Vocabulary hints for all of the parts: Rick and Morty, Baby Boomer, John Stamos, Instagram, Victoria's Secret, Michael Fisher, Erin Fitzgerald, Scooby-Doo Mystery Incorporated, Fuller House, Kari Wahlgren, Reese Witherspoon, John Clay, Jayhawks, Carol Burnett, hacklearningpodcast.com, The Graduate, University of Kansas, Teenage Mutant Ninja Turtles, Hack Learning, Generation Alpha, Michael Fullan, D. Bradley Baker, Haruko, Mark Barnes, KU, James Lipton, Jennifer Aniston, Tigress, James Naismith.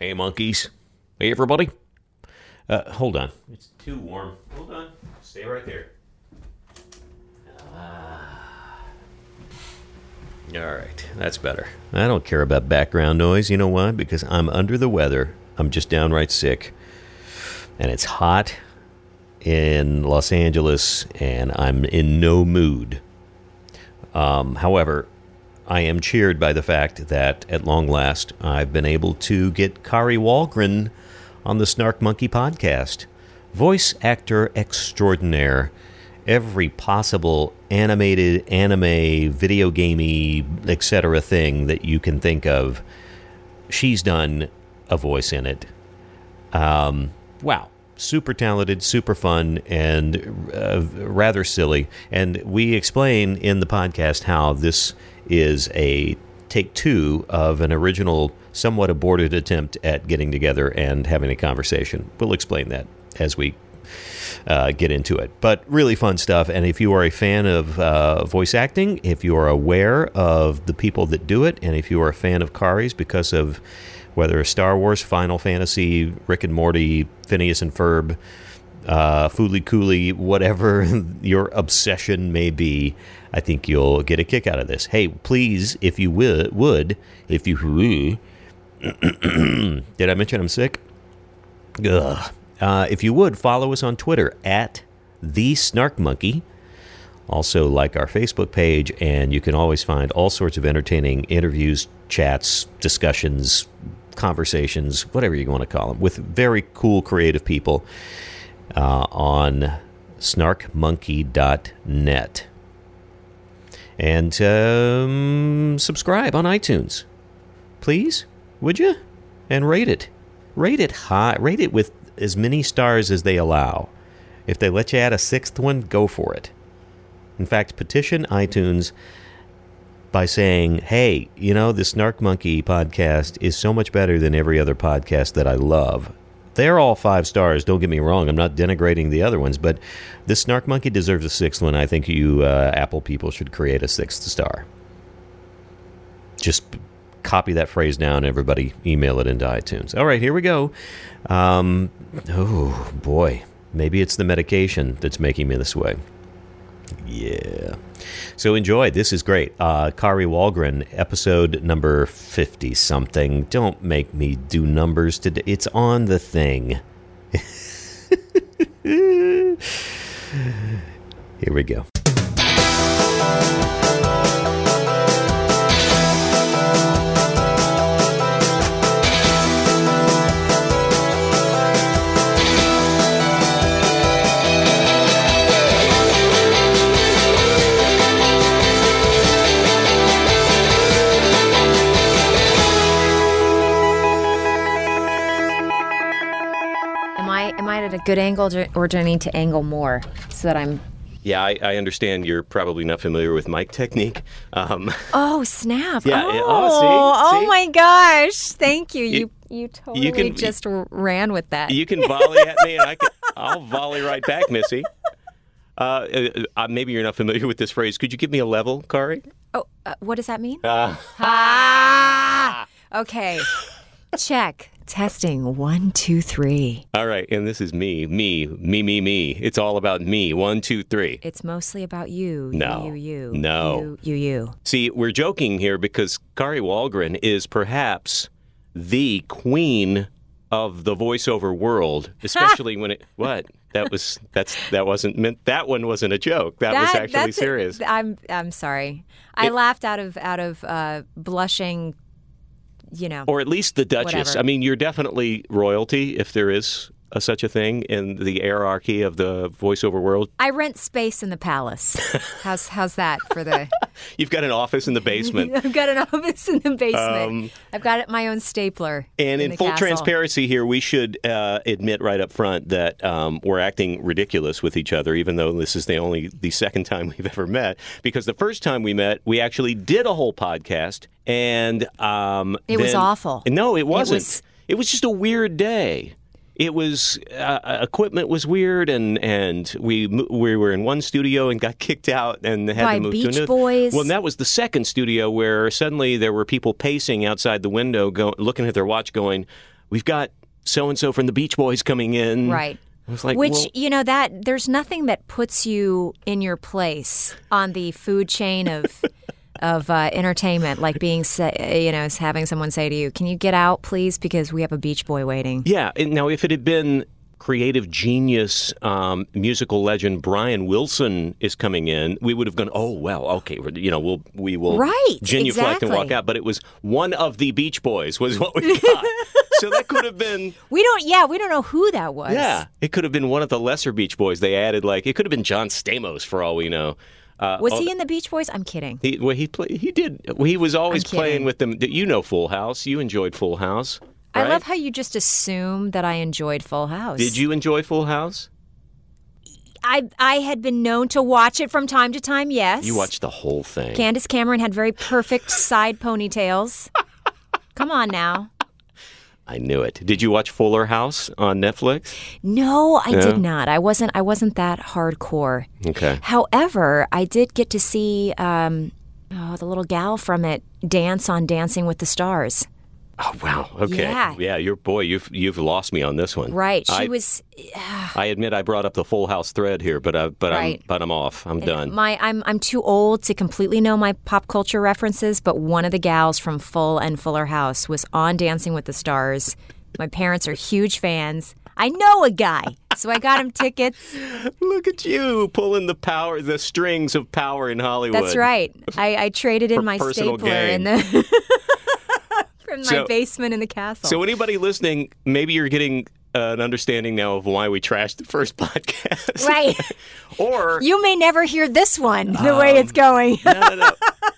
Hey, monkeys. Hey, everybody. Hold on. It's too warm. Hold on. Stay right there. All right. That's better. I don't care about background noise. You know why? Because I'm under the weather. I'm just downright sick. And it's hot in Los Angeles, and I'm in no mood. However, I am cheered by the fact that, at long last, I've been able to get Kari Wahlgren on the Snark Monkey podcast. Voice actor extraordinaire. Every possible animated, anime, video gamey, etc. thing that you can think of, she's done a voice in it. Wow. Super talented, super fun, and rather silly. And we explain in the podcast how this is a take two of an original, somewhat aborted attempt at getting together and having a conversation. We'll explain that as we get into it. But really fun stuff. And if you are a fan of voice acting, if you are aware of the people that do it, and if you are a fan of Kari's because of whether Star Wars, Final Fantasy, Rick and Morty, Phineas and Ferb, Fooly Cooly, whatever your obsession may be, I think you'll get a kick out of this. Hey, please, if you would, if you did I mention I'm sick? Ugh. If you would, follow us on Twitter at The Snark Monkey. Also, like our Facebook page, and you can always find all sorts of entertaining interviews, chats, discussions, conversations, whatever you want to call them, with very cool, creative people on snarkmonkey.net. And subscribe on iTunes, please, would you? And rate it. Rate it high. Rate it with as many stars as they allow. If they let you add a sixth one, go for it. In fact, petition iTunes by saying, hey, you know, the Snark Monkey podcast is so much better than every other podcast that I love. They're all 5 stars, don't get me wrong. I'm not denigrating the other ones, but the Snark Monkey deserves a 6th one. I think you Apple people should create a 6th star. Just copy that phrase down, everybody. Email it into iTunes. All right, here we go. Oh, boy. Maybe it's the medication that's making me this way. Yeah. So enjoy. This is great. Kari Wahlgren, episode number 50-something. Don't make me do numbers today. It's on the thing. Here we go. A good angle or do I need to angle more so that I'm... Yeah, I understand you're probably not familiar with mic technique. Oh, snap. Yeah, see? Oh, my gosh. Thank you. You totally ran with that. You can volley at me and I'll volley right back, Missy. Maybe you're not familiar with this phrase. Could you give me a level, Kari? Oh, what does that mean? Okay. Check. Testing 1, 2, 3. All right, and this is me. It's all about me. 1, 2, 3. It's mostly about you. No. You. No. You. See, we're joking here because Kari Wahlgren is perhaps the queen of the voiceover world, especially when it. What? That wasn't meant. That one wasn't a joke. That was actually serious. I'm sorry. I laughed out of blushing. You know, or at least the Duchess. Whatever. I mean, you're definitely royalty, if there is such a thing in the hierarchy of the voiceover world. I rent space in the palace. How's that for the? You've got an office in the basement. I've got my own stapler. And in full transparency here, we should admit right up front that we're acting ridiculous with each other, even though this is the second time we've ever met. Because the first time we met, we actually did a whole podcast. And it was awful. No, it wasn't. It was just a weird day. It was equipment was weird, and we were in one studio and got kicked out and had to move to another. Beach Boys. Well, and that was the second studio where suddenly there were people pacing outside the window, looking at their watch, going, we've got so-and-so from the Beach Boys coming in. Right. I was like, you know, that there's nothing that puts you in your place on the food chain of entertainment, like being, you know, having someone say to you, can you get out, please, because we have a Beach Boy waiting. Yeah. Now, if it had been creative genius, musical legend Brian Wilson is coming in, we would have gone, oh, well, okay, you know, we will genuflect and walk out. But it was one of the Beach Boys was what we got. So that could have been... we don't know who that was. Yeah, it could have been one of the lesser Beach Boys. They added, like, it could have been John Stamos for all we know. Was he in the Beach Boys? I'm kidding. He was always playing with them. You know Full House. You enjoyed Full House, right? I love how you just assume that I enjoyed Full House. Did you enjoy Full House? I had been known to watch it from time to time, yes. You watched the whole thing. Candace Cameron had very perfect side ponytails. Come on now. I knew it. Did you watch Fuller House on Netflix? No, I did not. I wasn't that hardcore. Okay. However, I did get to see the little gal from it dance on Dancing with the Stars. Oh wow! Okay. Yeah. You've lost me on this one. Right. She was. I admit I brought up the Full House thread here, I'm off. I'm done. I'm too old to completely know my pop culture references, but one of the gals from Fuller House was on Dancing with the Stars. My parents are huge fans. I know a guy, so I got him tickets. Look at you pulling the strings of power in Hollywood. That's right. I traded in my stapler in the. From my basement in the castle. So anybody listening, maybe you're getting an understanding now of why we trashed the first podcast. Right. Or... you may never hear this one the way it's going. No.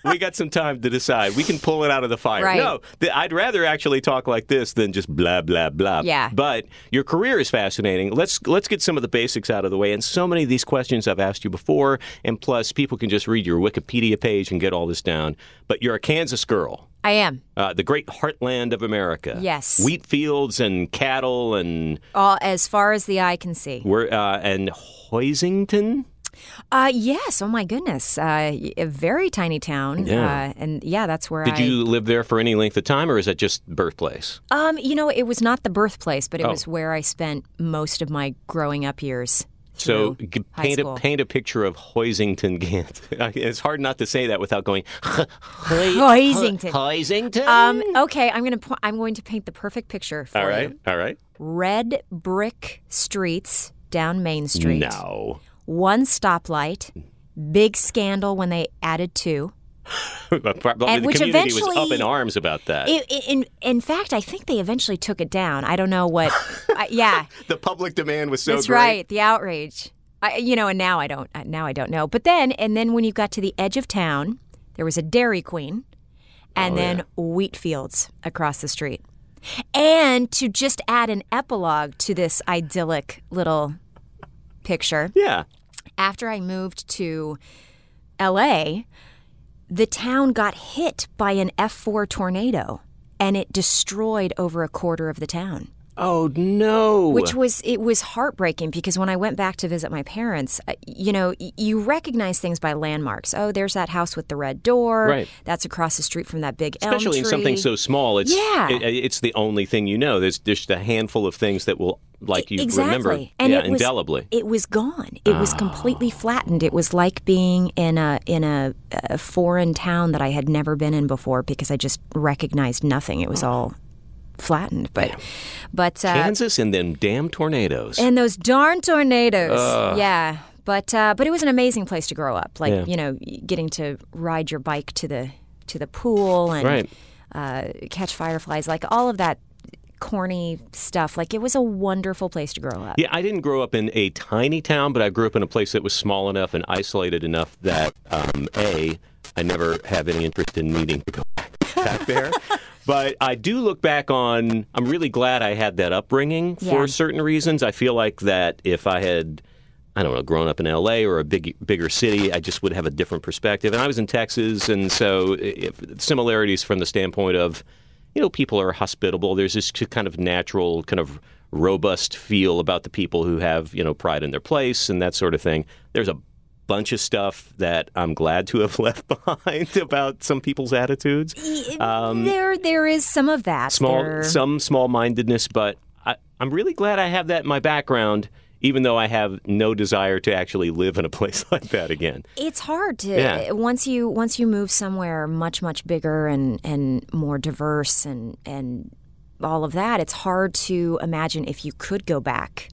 We got some time to decide. We can pull it out of the fire. Right. No, I'd rather actually talk like this than just blah, blah, blah. Yeah. But your career is fascinating. Let's get some of the basics out of the way. And so many of these questions I've asked you before. And plus, people can just read your Wikipedia page and get all this down. But you're a Kansas girl. I am. The great heartland of America. Yes. Wheat fields and cattle and... all as far as the eye can see. And Hoisington? Yes. Oh, my goodness. A very tiny town. Yeah. That's where Did you live there for any length of time, or is that just birthplace? You know, it was not the birthplace, but it was where I spent most of my growing up years. So paint a picture of Hoisington, Gant. It's hard not to say that without going Hoisington. Hoisington. Okay, I'm going to paint the perfect picture for you. All right. Red brick streets down Main Street. No. One stoplight. Big scandal when they added two. The community was up in arms about that. In fact, I think they eventually took it down. I don't know what. The public demand was so great. That's right. The outrage. And now I don't. Now I don't know. But then when you got to the edge of town, there was a Dairy Queen, and wheat fields across the street. And to just add an epilogue to this idyllic little picture, after I moved to L.A., the town got hit by an F4 tornado, and it destroyed over a quarter of the town. Oh, no. It was heartbreaking, because when I went back to visit my parents, you know, you recognize things by landmarks. Oh, there's that house with the red door. Right. That's across the street from that big elm tree. Especially in something so small, it's the only thing you know. There's just a handful of things that will... like you remember, and indelibly. It was gone. It was completely flattened. It was like being in a foreign town that I had never been in before, because I just recognized nothing. It was all flattened. But Kansas and them damn tornadoes. And those darn tornadoes. Yeah. But it was an amazing place to grow up. Like, you know, getting to ride your bike to the pool and catch fireflies, like all of that corny stuff. Like, it was a wonderful place to grow up. Yeah, I didn't grow up in a tiny town, but I grew up in a place that was small enough and isolated enough that, I never have any interest in needing to go back there. But I do look back on, I'm really glad I had that upbringing for certain reasons. I feel like that if I had, I don't know, grown up in L.A. or a bigger city, I just would have a different perspective. And I was in Texas, and so similarities from the standpoint of, you know, people are hospitable. There's this kind of natural, kind of robust feel about the people who have, you know, pride in their place and that sort of thing. There's a bunch of stuff that I'm glad to have left behind about some people's attitudes. There is some of that. Some small-mindedness, but I'm really glad I have that in my background, even though I have no desire to actually live in a place like that again. It's hard to once you move somewhere much bigger and more diverse and all of that, it's hard to imagine if you could go back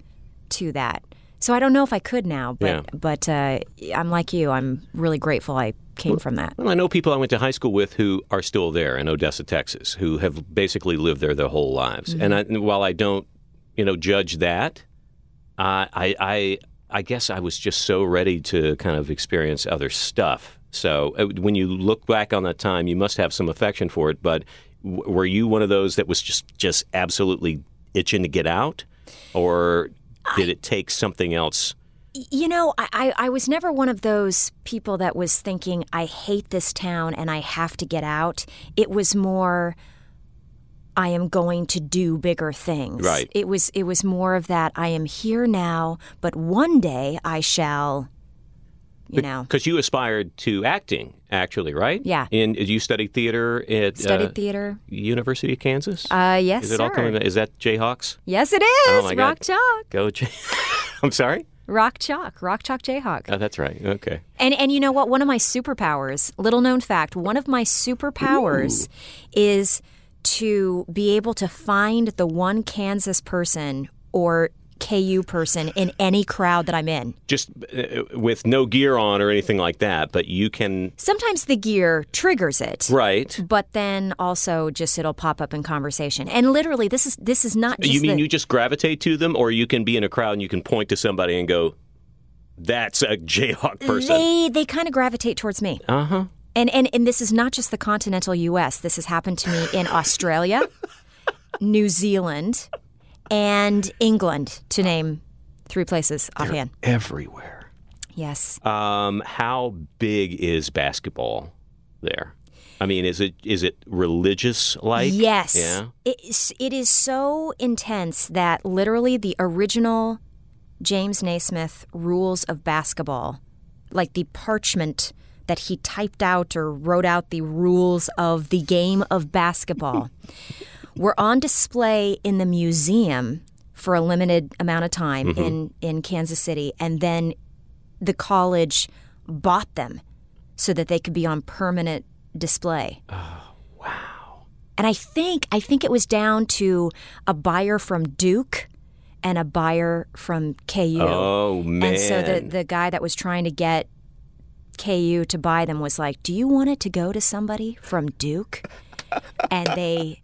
to that. So I don't know if I could now, but I'm like you. I'm really grateful I came from that. Well, I know people I went to high school with who are still there in Odessa, Texas, who have basically lived there their whole lives. Mm-hmm. And while I don't, judge that, I guess I was just so ready to kind of experience other stuff. So when you look back on that time, you must have some affection for it. But were you one of those that was just absolutely itching to get out, or did it take something else? I was never one of those people that was thinking, I hate this town and I have to get out. It was more, I am going to do bigger things. Right. It was more of that, I am here now, but one day I shall, Because you aspired to acting, actually, right? Yeah. And you studied theater at University of Kansas? Yes, is it sir. All coming? Is that Jayhawks? Yes, it is. Oh, my Rock God. Chalk. Go Jay. I'm sorry? Rock Chalk Jayhawk. Oh, that's right. Okay. And you know what? One of my superpowers, little known fact, is to be able to find the one Kansas person or KU person in any crowd that I'm in. Just with no gear on or anything like that, but you can... Sometimes the gear triggers it. Right. But then also just it'll pop up in conversation. And literally, this is not just... You mean you just gravitate to them, or you can be in a crowd and you can point to somebody and go, that's a Jayhawk person? They kind of gravitate towards me. Uh-huh. And this is not just the continental U.S. This has happened to me in Australia, New Zealand... and England, to name three places offhand. They're everywhere. Yes. How big is basketball there? I mean, is it religious like? Yes. Yeah. It is so intense that literally the original James Naismith rules of basketball, like the parchment that he typed out or wrote out the rules of the game of basketball. We're on display in the museum for a limited amount of time mm-hmm. in Kansas City, and then the college bought them so that they could be on permanent display. Oh, wow. And I think it was down to a buyer from Duke and a buyer from KU. Oh, man. And so the guy that was trying to get KU to buy them was like, do you want it to go to somebody from Duke? And they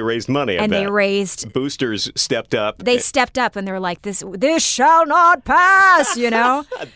raised money. And they raised boosters stepped up. They stepped up, and they're like, "This shall not pass."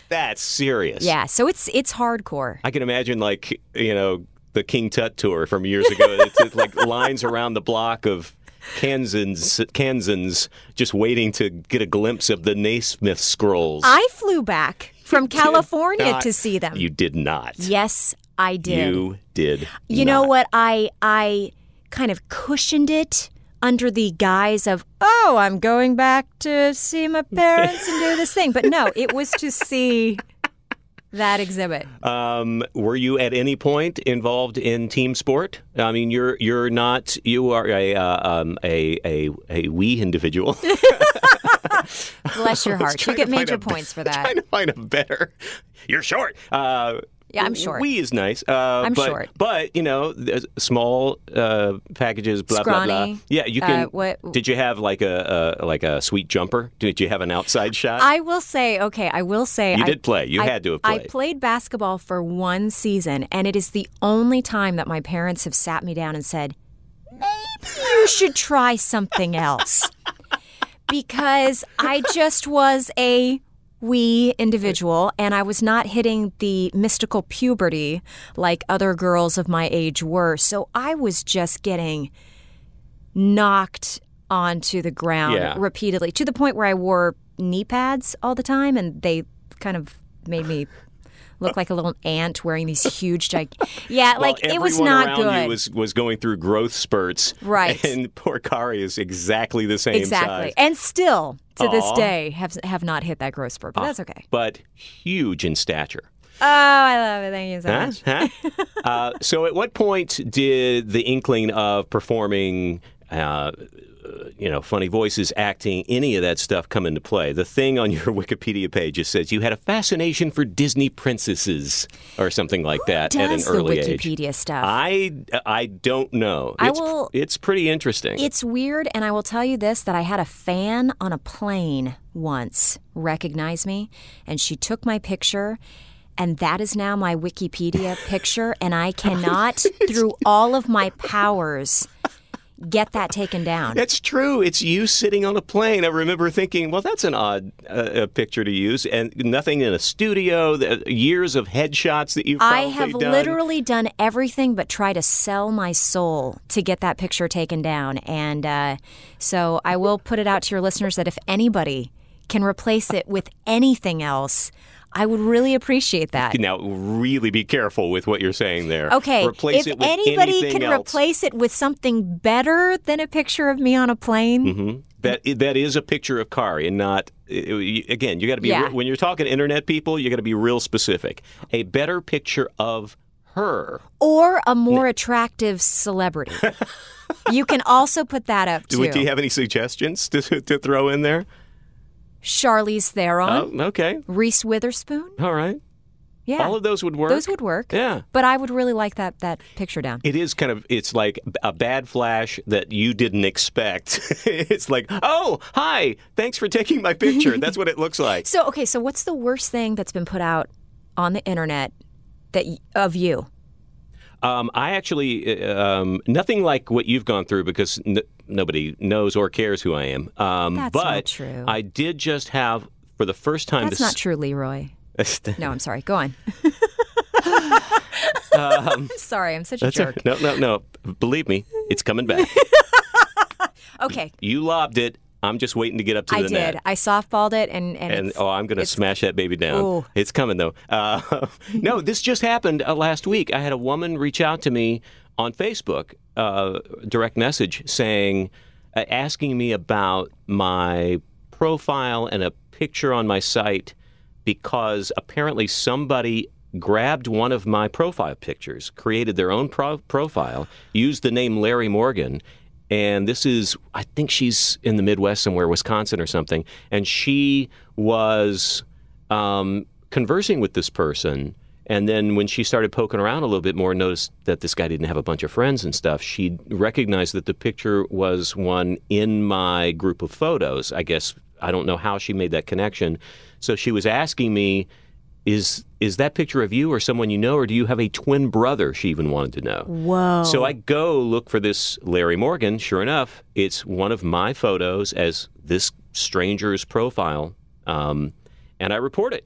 That's serious. Yeah, so it's hardcore. I can imagine, like the King Tut tour from years ago. It's like lines around the block of Kansans just waiting to get a glimpse of the Naismith scrolls. I flew back from California to see them. You did not. Yes. I did. You did. You know what? I kind of cushioned it under the guise of, oh, I'm going back to see my parents and do this thing. But no, it was to see that exhibit. Were you at any point involved in team sport? I mean, you are a wee individual. Bless your heart. You get major points for that. I'm trying to find a better. You're short. Yeah, I'm short. Wee is nice. Short. But, small packages, blah, scrawny, blah, blah. Yeah, you can. Did you have like a sweet jumper? Did you have an outside shot? I will say. You did play. You had to have played. I played basketball for one season, and it is the only time that my parents have sat me down and said, maybe you should try something else. Because I just was a... wee individual, and I was not hitting the mystical puberty like other girls of my age were. So I was just getting knocked onto the ground repeatedly, to the point where I wore knee pads all the time, and they kind of made me looked like a little ant wearing these huge, yeah, well, like it was not good. Everyone was going through growth spurts. Right. And poor Kari is exactly the same size. And still, to this day, have not hit that growth spurt, but that's okay. But huge in stature. Oh, I love it. Thank you so much. So at what point did the inkling of performing... funny voices, acting, any of that stuff come into play? The thing on your Wikipedia page just says you had a fascination for Disney princesses or something like that at an early age. Who does the Wikipedia stuff? I don't know. It's pretty interesting. It's weird, and I will tell you this, that I had a fan on a plane once recognize me, and she took my picture. And that is now my Wikipedia picture, and I cannot, through all of my powers... get that taken down. That's true. It's you sitting on a plane. I remember thinking, well, that's an odd picture to use. And nothing in a studio, years of headshots that you've probably done. I have literally done everything but try to sell my soul to get that picture taken down. And so I will put it out to your listeners that if anybody can replace it with anything else... I would really appreciate that. Now, really be careful with what you're saying there. Okay, if anybody can replace it with something better than a picture of me on a plane... Mm-hmm. That is a picture of Kari and not... Again, you got to be... Yeah. When you're talking to internet people, you got to be real specific. A better picture of her. Or a more attractive celebrity. You can also put that up, too. Do you have any suggestions to throw in there? Charlize Theron. Oh, okay. Reese Witherspoon. All right. Yeah. All of those would work. Those would work. Yeah. But I would really like that picture down. It is kind of, it's like a bad flash that you didn't expect. It's like, oh, hi, thanks for taking my picture. That's what it looks like. So what's the worst thing that's been put out on the internet of you? I actually, nothing like what you've gone through because nobody knows or cares who I am. That's not true. I did just have, for the first time... That's not true, Leroy. No, I'm sorry. Go on. I'm sorry. I'm such a jerk. No. Believe me, it's coming back. Okay. You lobbed it. I'm just waiting to get up to the net. I did. I softballed it. And I'm going to smash that baby down. Ooh. It's coming, though. No, this just happened last week. I had a woman reach out to me on Facebook, direct message, saying, asking me about my profile and a picture on my site because apparently somebody grabbed one of my profile pictures, created their own profile, used the name Larry Morgan. And this is, I think she's in the Midwest somewhere, Wisconsin or something. And she was conversing with this person. And then when she started poking around a little bit more and noticed that this guy didn't have a bunch of friends and stuff, she recognized that the picture was one in my group of photos. I guess, I don't know how she made that connection. So she was asking me, is that picture of you or someone you know, or do you have a twin brother? She even wanted to know. Whoa. So I go look for this Larry Morgan. Sure enough, it's one of my photos as this stranger's profile. And I report it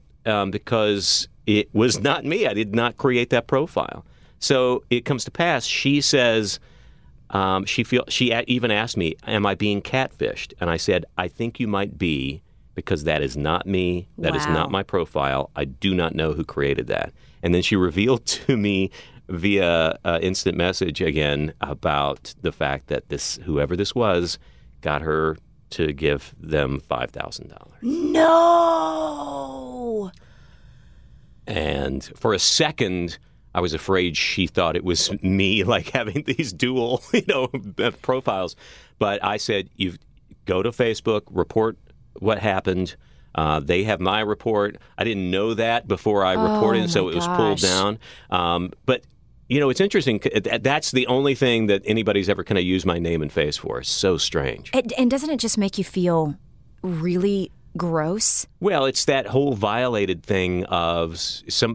because it was not me. I did not create that profile. So it comes to pass. She says, she even asked me, am I being catfished? And I said, I think you might be. Because that is not me. That is not my profile. I do not know who created that. And then she revealed to me via instant message again about the fact that this whoever this was got her to give them $5,000. No! And for a second... I was afraid she thought it was me, like having these dual, profiles. But I said, "You go to Facebook, report what happened. They have my report. I didn't know that before I reported, so it was pulled down." But, it's interesting. That's the only thing that anybody's ever kind of used my name and face for. It's so strange. And doesn't it just make you feel really gross? Well, it's that whole violated thing of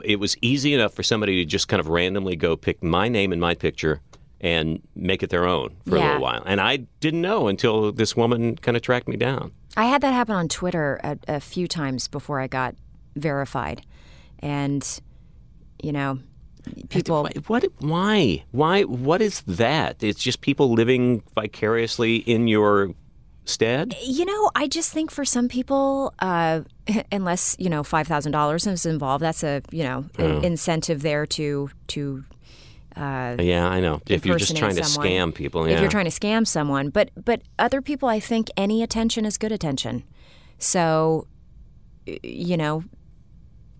it was easy enough for somebody to just kind of randomly go pick my name and my picture and make it their own for a little while. And I didn't know until this woman kind of tracked me down. I had that happen on Twitter a few times before I got verified. And, people... Why? What is that? It's just people living vicariously in your instead? You know, I just think for some people, unless, you know, $5,000 is involved, that's a, you know, an incentive there to yeah, I know. If you're just trying to scam people. Yeah. If you're trying to scam someone. But other people, I think any attention is good attention. So, you know.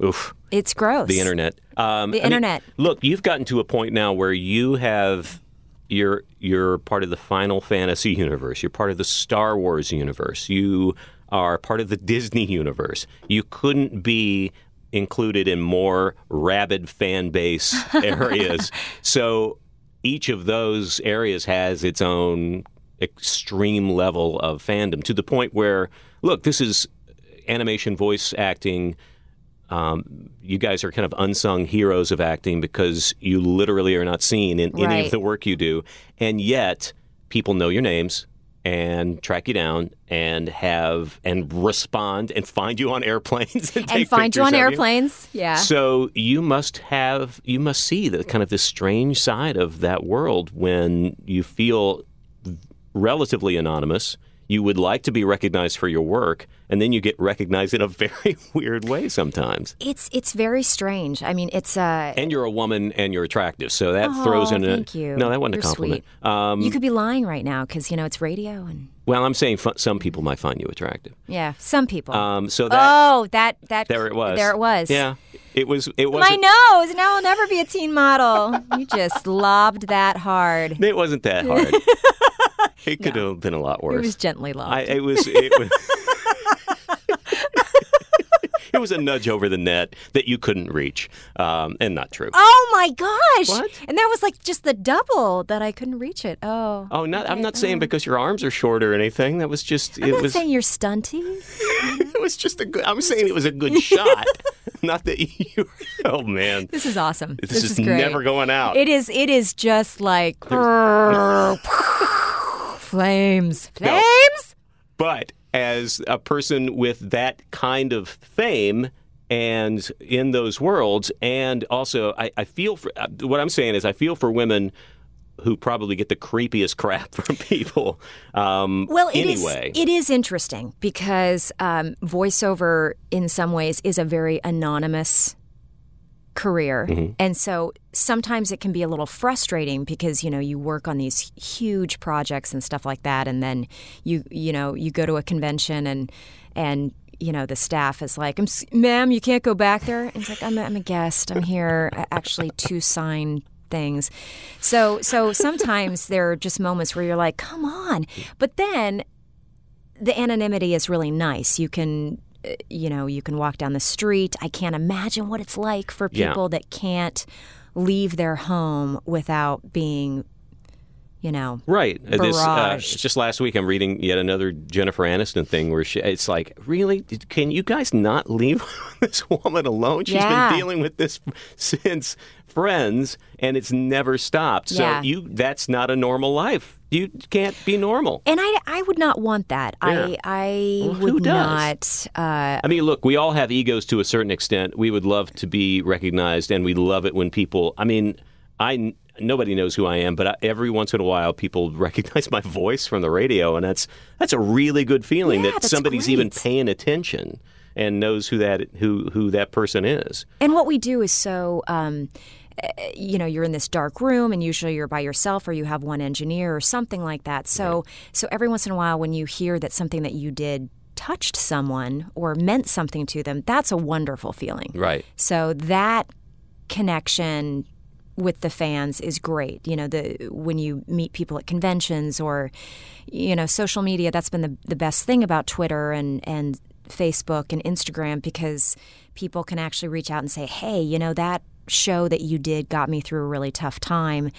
Oof. It's gross. The internet. The internet. Mean, look, you've gotten to a point now where you have... You're part of the Final Fantasy universe. You're part of the Star Wars universe. You are part of the Disney universe. You couldn't be included in more rabid fan base areas. So each of those areas has its own extreme level of fandom to the point where, look, this is animation voice acting. You guys are kind of unsung heroes of acting because you literally are not seen in any of the work you do. And yet people know your names and track you down and respond and find you on airplanes. Yeah. So you must see the kind of this strange side of that world when you feel relatively anonymous. You would like to be recognized for your work, and then you get recognized in a very weird way sometimes. It's very strange. I mean, it's... And you're a woman, and you're attractive, so that throws in a... thank you. No, that wasn't a compliment. You could be lying right now, because, you know, it's radio and... Well, I'm saying some people might find you attractive. Yeah, some people. So that... Oh, that... There it was. Yeah. It was my nose! Now I'll never be a teen model. You just lobbed that hard. It wasn't that hard. It could have been a lot worse. It was gently lobbed. It was a nudge over the net that you couldn't reach, and not true. Oh my gosh! What? And that was like just the double that I couldn't reach it. Oh. Oh, I'm not saying because your arms are short or anything. That was just. I'm not saying you're stunty. It was just a good. I'm saying it was a good shot. Not that you. Oh man. This is awesome. This is great. Never going out. It is just like. Flames. No. But as a person with that kind of fame and in those worlds, and also I feel for what I'm saying is I feel for women who probably get the creepiest crap from people. It is interesting because voiceover in some ways is a very anonymous career. Mm-hmm. And so sometimes it can be a little frustrating because, you know, you work on these huge projects and stuff like that. And then you go to a convention and, you know, the staff is like, ma'am, you can't go back there. And it's like, I'm a guest. I'm here actually to sign things. So sometimes there are just moments where you're like, come on. But then the anonymity is really nice. You can walk down the street. I can't imagine what it's like for people that can't leave their home without being, you know, right. Just last week, I'm reading yet another Jennifer Aniston thing where it's like, really? Can you guys not leave this woman alone? She's been dealing with this since Friends, and it's never stopped. So that's not a normal life. You can't be normal. And I would not want that. Yeah. I would not. I mean, look, we all have egos to a certain extent. We would love to be recognized, and we love it when people... I mean, nobody knows who I am, but every once in a while, people recognize my voice from the radio, and that's a really good feeling that somebody's even paying attention and knows who that person is. And what we do is so... you know, you're in this dark room and usually you're by yourself or you have one engineer or something like that. So every once in a while when you hear that something that you did touched someone or meant something to them, that's a wonderful feeling. Right. So that connection with the fans is great. You know, when you meet people at conventions or, you know, social media, that's been the best thing about Twitter and Facebook and Instagram because people can actually reach out and say, hey, you know, that show that you did got me through a really tough time,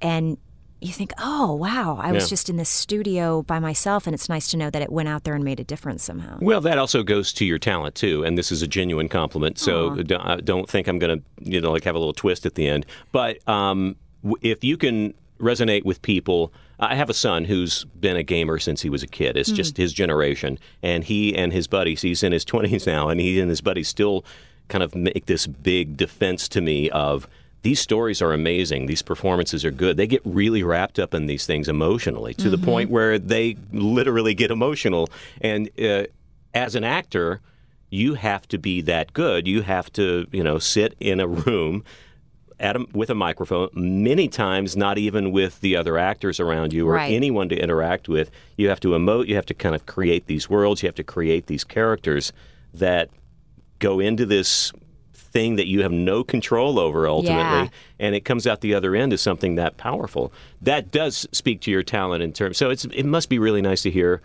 and you think, oh wow, I was just in this studio by myself, and it's nice to know that it went out there and made a difference somehow. Well, that also goes to your talent too, and this is a genuine compliment, so don't think I'm gonna, you know, like have a little twist at the end, but if you can resonate with people. I have a son who's been a gamer since he was a kid. It's just his generation, and he and his buddies, he's in his 20s now, and he and his buddies still kind of make this big defense to me of These stories are amazing. These performances are good. They get really wrapped up in these things emotionally to mm-hmm. the point where they literally get emotional. And as an actor, you have to be that good. You have to, you know, sit in a room with a microphone, many times not even with the other actors around you or right. anyone to interact with. You have to emote. You have to kind of create these worlds. You have to create these characters that go into this thing that you have no control over ultimately, yeah. and it comes out the other end as something that powerful. That does speak to your talent in terms. So it must be really nice to hear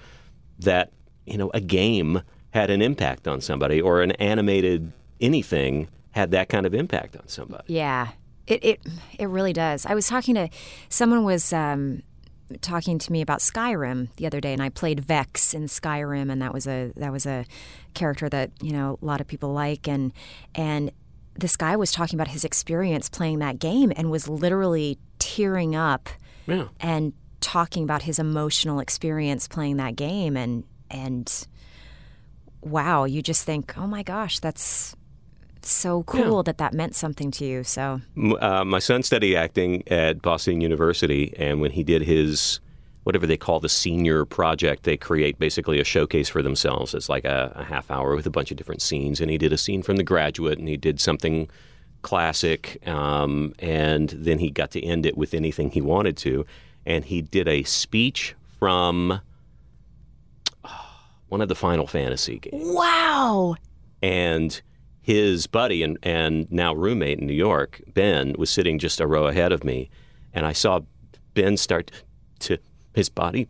that, you know, a game had an impact on somebody, or an animated anything had that kind of impact on somebody. Yeah, it really does. I was talking to someone was talking to me about Skyrim the other day, and I played Vex in Skyrim, and that was a character that, you know, a lot of people like, and this guy was talking about his experience playing that game and was literally tearing up yeah. and talking about his emotional experience playing that game, and wow, you just think, oh my gosh, that's so cool yeah. that meant something to you. So my son studied acting at Boston University, and when he did his whatever they call the senior project, they create basically a showcase for themselves. It's like a half hour with a bunch of different scenes, and he did a scene from The Graduate, and he did something classic, and then he got to end it with anything he wanted to, and he did a speech from one of the Final Fantasy games. Wow! And his buddy and now roommate in New York, Ben, was sitting just a row ahead of me, and I saw Ben start to his body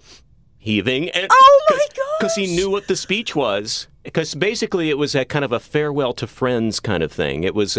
heaving. And, oh my gosh! Because he knew what the speech was. Because basically it was a kind of a farewell to friends kind of thing. It was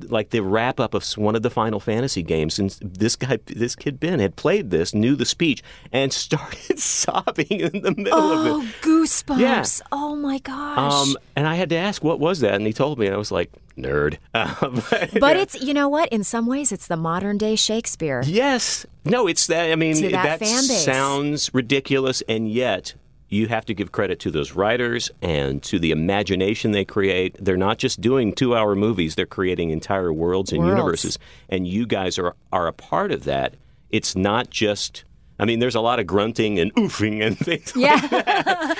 like the wrap up of one of the Final Fantasy games, and this kid Ben had played this, knew the speech, and started sobbing in the middle of it. Oh, goosebumps! Yeah. Oh my gosh! And I had to ask, what was that? And he told me, and I was like, nerd. But yeah. It's, you know what? In some ways, it's the modern day Shakespeare. Yes. No, it's that. I mean, to that fan base. Sounds ridiculous, and yet. You have to give credit to those writers and to the imagination they create. They're not just doing 2-hour movies. They're creating entire worlds. Universes. And you guys are a part of that. It's not just... I mean, there's a lot of grunting and oofing and things yeah. like that.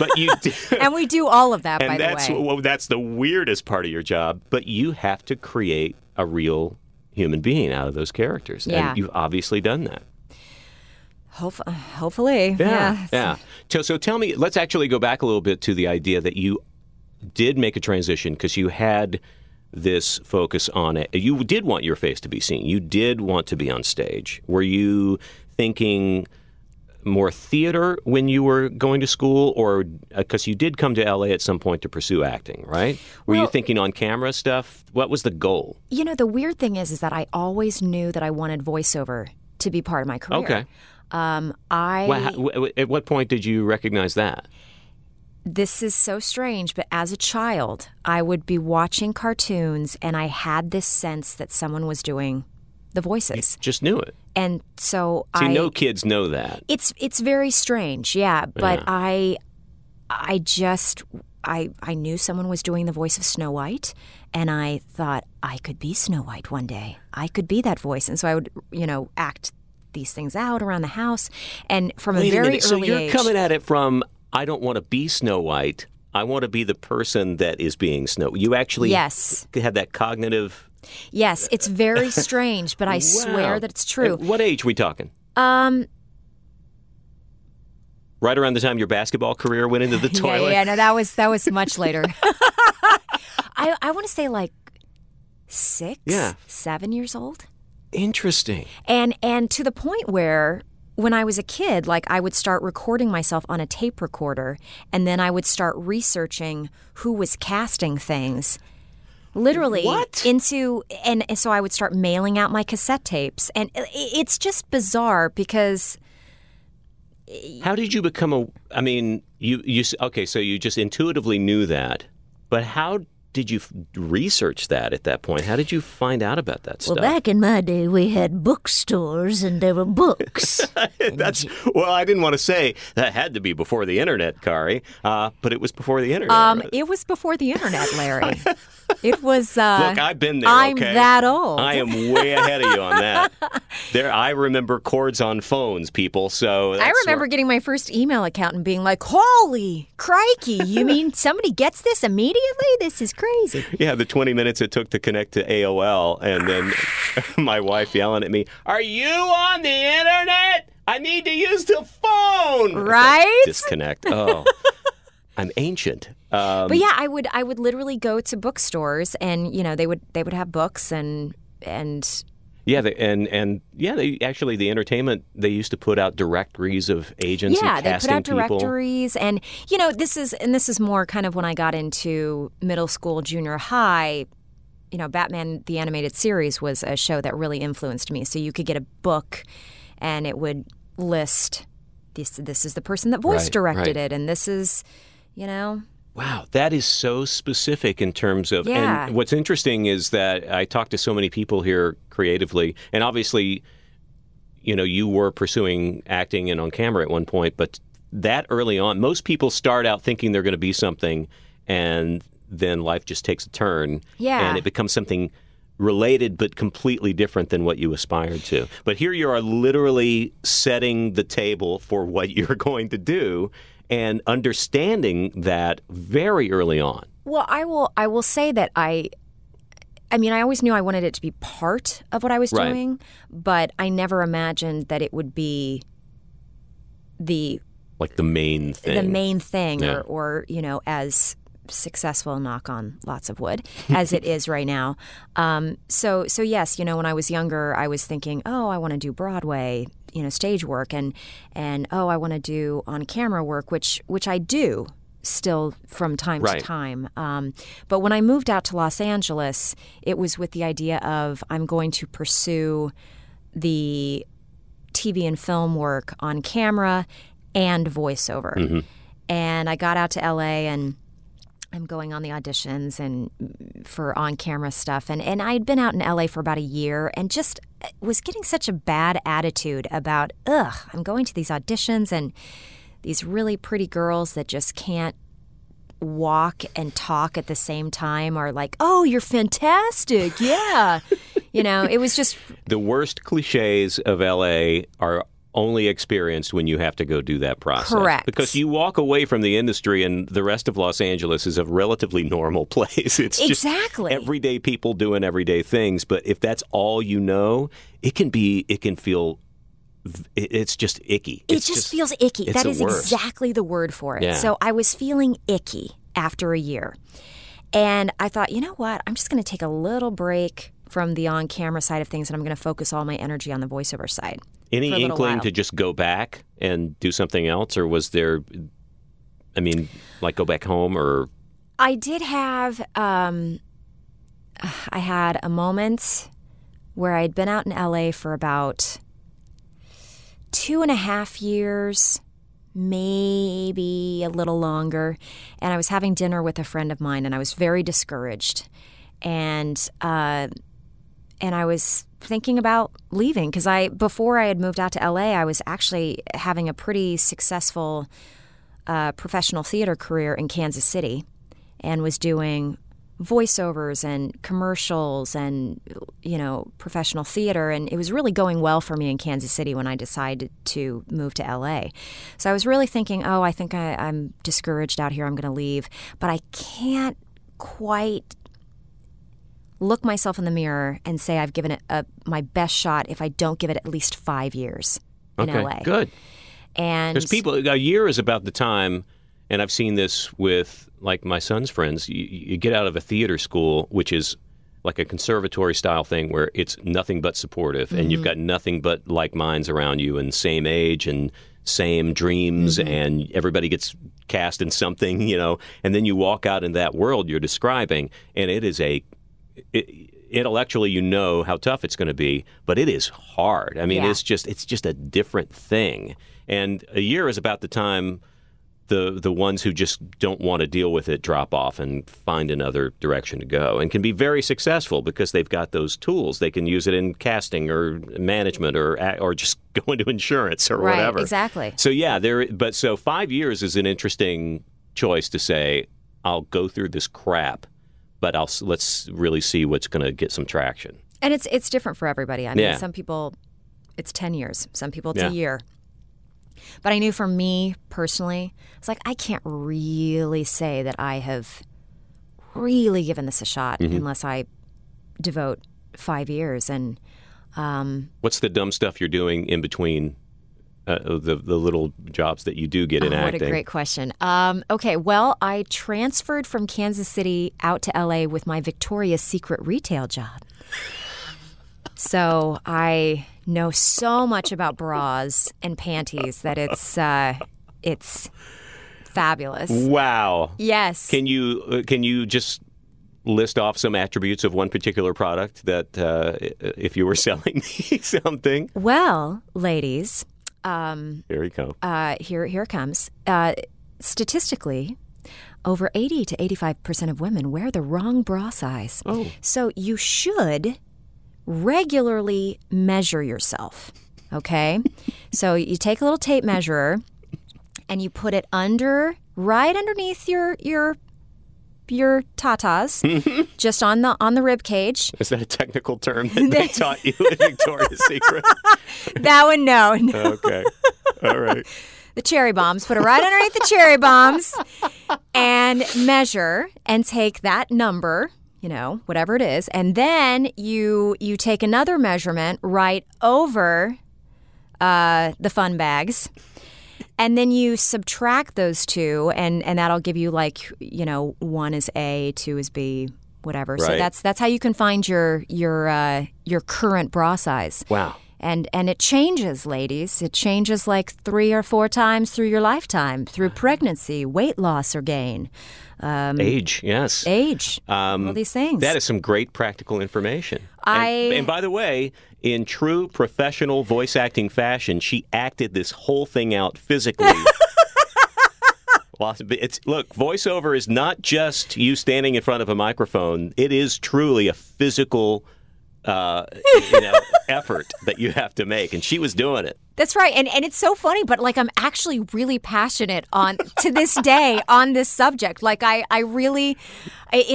But you do, and we do all of that, by the way. Well, that's the weirdest part of your job. But you have to create a real human being out of those characters. Yeah. And you've obviously done that. Hopefully. Yeah. Yeah. So tell me, let's actually go back a little bit to the idea that you did make a transition because you had this focus on it. You did want your face to be seen. You did want to be on stage. Were you thinking more theater when you were going to school, or because you did come to L.A. at some point to pursue acting, right? Were you thinking on camera stuff? What was the goal? You know, the weird thing is that I always knew that I wanted voiceover to be part of my career. Okay. At what point did you recognize that? This is so strange, but as a child, I would be watching cartoons, and I had this sense that someone was doing the voices. You just knew it. And so no kids know that. It's very strange, yeah. But yeah. I knew someone was doing the voice of Snow White, and I thought, I could be Snow White one day. I could be that voice. And so I would, you know, act these things out around the house, and from a very early age. So you're coming at it from, I don't want to be Snow White, I want to be the person that is being Snow White. You actually had that cognitive... Yes, it's very strange, but I swear that it's true. At what age are we talking? Right around the time your basketball career went into the toilet? Yeah, no, that was much later. I want to say like 7 years old. Interesting. And to the point where when I was a kid, like I would start recording myself on a tape recorder, and then I would start researching who was casting things. Literally. What? And so I would start mailing out my cassette tapes. And it's just bizarre because... How did you become I mean, you... Okay, so you just intuitively knew that. But how did you research that at that point? How did you find out about that stuff? Well, back in my day, we had bookstores, and there were books. Well, I didn't want to say that had to be before the Internet, Kari, but it was before the Internet. Right? It was before the Internet, Larry. It was... Look, I've been there, I'm okay? that old. I am way ahead of you on that. I remember cords on phones, people, so... I remember getting my first email account and being like, holy crikey, you mean somebody gets this immediately? This is crazy. Yeah, the 20 minutes it took to connect to AOL, and then my wife yelling at me, are you on the Internet? I need to use the phone! Right? Disconnect. Oh, I'm ancient. But yeah, I would literally go to bookstores, and they would have books and yeah, the entertainment, they used to put out directories of agents and casting people. Yeah, they put out directories, and this is more kind of when I got into middle school, junior high. Batman the Animated Series was a show that really influenced me. So you could get a book, and it would list this is the person that voice directed it, and this is Wow, that is so specific in terms of... Yeah. And what's interesting is that I talked to so many people here creatively, and obviously, you were pursuing acting and on camera at one point, but that early on, most people start out thinking they're going to be something, and then life just takes a turn, and it becomes something related but completely different than what you aspired to. But here you are literally setting the table for what you're going to do, and understanding that very early on. Well, I will say that I always knew I wanted it to be part of what I was doing, but I never imagined that it would be the main thing. The main thing, or as successful, knock on lots of wood, as it is right now. So yes, when I was younger, I was thinking, oh, I want to do Broadway. Stage work and I want to do on camera work, which I do still from time to time. But when I moved out to Los Angeles, it was with the idea of I'm going to pursue the TV and film work on camera and voiceover. Mm-hmm. And I got out to LA and I'm going on the auditions and for on-camera stuff. And I had been out in LA for about a year and just was getting such a bad attitude about, I'm going to these auditions and these really pretty girls that just can't walk and talk at the same time are like, oh, you're fantastic. Yeah. It was just... The worst cliches of LA are only experienced when you have to go do that process. Correct. Because you walk away from the industry and the rest of Los Angeles is a relatively normal place. It's just everyday people doing everyday things. But if that's all it can feel just icky. It just feels icky. That is exactly the word for it. Yeah. So I was feeling icky after a year. And I thought, you know what? I'm just going to take a little break from the on-camera side of things, and I'm going to focus all my energy on the voiceover side. Any inkling to just go back and do something else, or was there, go back home, or? I did have, I had a moment where I'd been out in LA for about 2.5 years, maybe a little longer, and I was having dinner with a friend of mine, and I was very discouraged, and I was thinking about leaving because before I had moved out to LA, I was actually having a pretty successful professional theater career in Kansas City and was doing voiceovers and commercials and, professional theater. And it was really going well for me in Kansas City when I decided to move to LA. So I was really thinking, oh, I think I'm discouraged out here. I'm going to leave. But I can't quite look myself in the mirror and say I've given it my best shot if I don't give it at least 5 years in LA. Okay, good. And there's a year is about the time, and I've seen this with my son's friends. You get out of a theater school, which is like a conservatory style thing where it's nothing but supportive, mm-hmm. and you've got nothing but like minds around you, and same age and same dreams, mm-hmm. and everybody gets cast in something, and then you walk out in that world you're describing, and it is intellectually, how tough it's going to be, but it is hard. It's just a different thing. And a year is about the time the ones who just don't want to deal with it drop off and find another direction to go, and can be very successful because they've got those tools. They can use it in casting or management or just go into insurance or whatever. Right, exactly. So yeah, but so 5 years is an interesting choice to say, I'll go through this crap, but let's really see what's going to get some traction. And it's different for everybody. I mean, some people it's 10 years, some people it's a year. But I knew for me personally, it's like I can't really say that I have really given this a shot unless I devote 5 years. And what's the dumb stuff you're doing in between the little jobs that you do get in acting? What a great question. Okay, well, I transferred from Kansas City out to L.A. with my Victoria's Secret retail job. So I know so much about bras and panties that it's fabulous. Wow. Yes. Can you just list off some attributes of one particular product that if you were selling me something? Well, ladies, here we go. Here it comes. Statistically, over 80 to 85% of women wear the wrong bra size. Oh. So you should regularly measure yourself, okay? So you take a little tape measurer and you put it right underneath your tatas, just on the rib cage. Is that a technical term that they taught you at Victoria's Secret? That one, no. Okay, all right. The cherry bombs. Put it right underneath the cherry bombs and measure and take that number, whatever it is. And then you take another measurement right over the fun bags. And then you subtract those two, and that'll give you, one is A, two is B, whatever. Right. So that's how you can find your current bra size. Wow. And it changes, ladies. It changes 3 or 4 times through your lifetime, through pregnancy, weight loss or gain. Age, yes. Age, all these things. That is some great practical information. And by the way, in true professional voice acting fashion, she acted this whole thing out physically. Look, voiceover is not just you standing in front of a microphone. It is truly a physical effort that you have to make, and she was doing it. That's right, and it's so funny, but I'm actually really passionate to this day on this subject. It's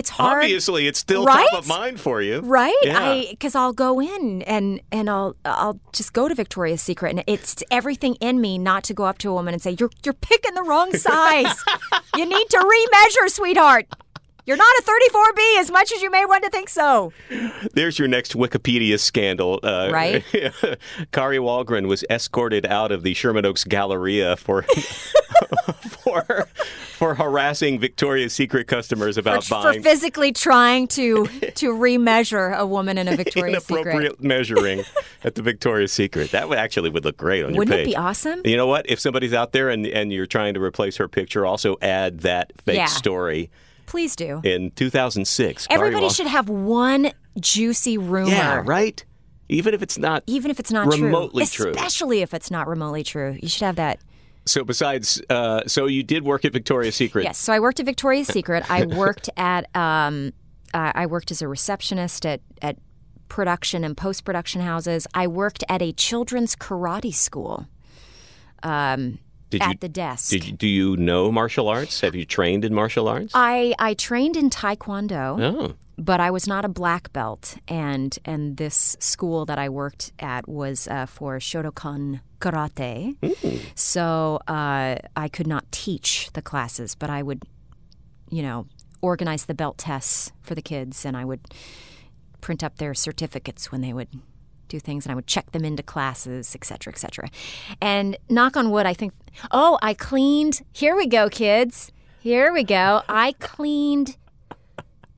hard. Obviously, it's still top of mind for you, right? Yeah. Because I'll go in and I'll just go to Victoria's Secret, and it's everything in me not to go up to a woman and say, "You're picking the wrong size. You need to remeasure, sweetheart. You're not a 34B as much as you may want to think so." There's your next Wikipedia scandal. Right? Kari Wahlgren was escorted out of the Sherman Oaks Galleria for harassing Victoria's Secret customers about buying. For physically trying to remeasure a woman in a Victoria's Secret. Inappropriate measuring at the Victoria's Secret. That would actually look great on your page. Wouldn't it be awesome? You know what? If somebody's out there and you're trying to replace her picture, also add that fake story. Please do. In 2006, everybody should have one juicy rumor. Yeah, right? Even if it's not remotely true. Especially if it's not remotely true. You should have that. So besides, you did work at Victoria's Secret. Yes, so I worked at Victoria's Secret. I worked as a receptionist at production and post-production houses. I worked at a children's karate school. At the desk. Do you know martial arts? Have you trained in martial arts? I trained in Taekwondo, but I was not a black belt. And this school that I worked at was for Shotokan Karate. Ooh. So I could not teach the classes, but I would, organize the belt tests for the kids, and I would print up their certificates when they would do things, and I would check them into classes, et cetera, et cetera. And knock on wood, I think, I cleaned, here we go, kids. Here we go. I cleaned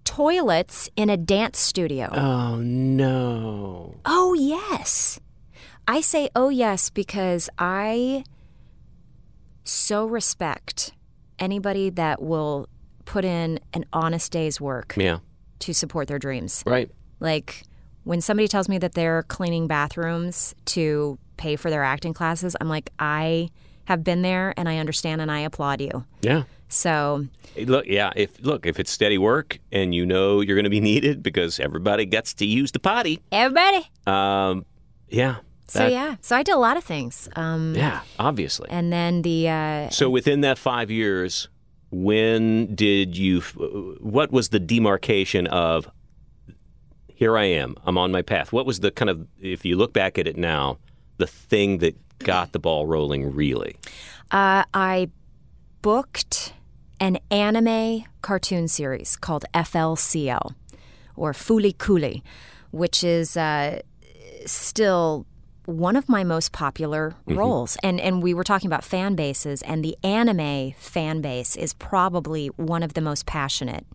toilets in a dance studio. Oh, no. Oh, yes. I say, oh, yes, because I so respect anybody that will put in an honest day's work to support their dreams. Right. When somebody tells me that they're cleaning bathrooms to pay for their acting classes, I'm like, I have been there, and I understand, and I applaud you. Yeah. So look, yeah, if it's steady work and you know you're going to be needed because everybody gets to use the potty. Everybody. Yeah. So I did a lot of things. Yeah, obviously. And then the. So within that 5 years, when did you? What was the demarcation of? Here I am. I'm on my path. What was the kind of, if you look back at it now, the thing that got the ball rolling really? I booked an anime cartoon series called FLCL, or Fooly Cooly, which is still one of my most popular roles. Mm-hmm. And we were talking about fan bases, and the anime fan base is probably one of the most passionate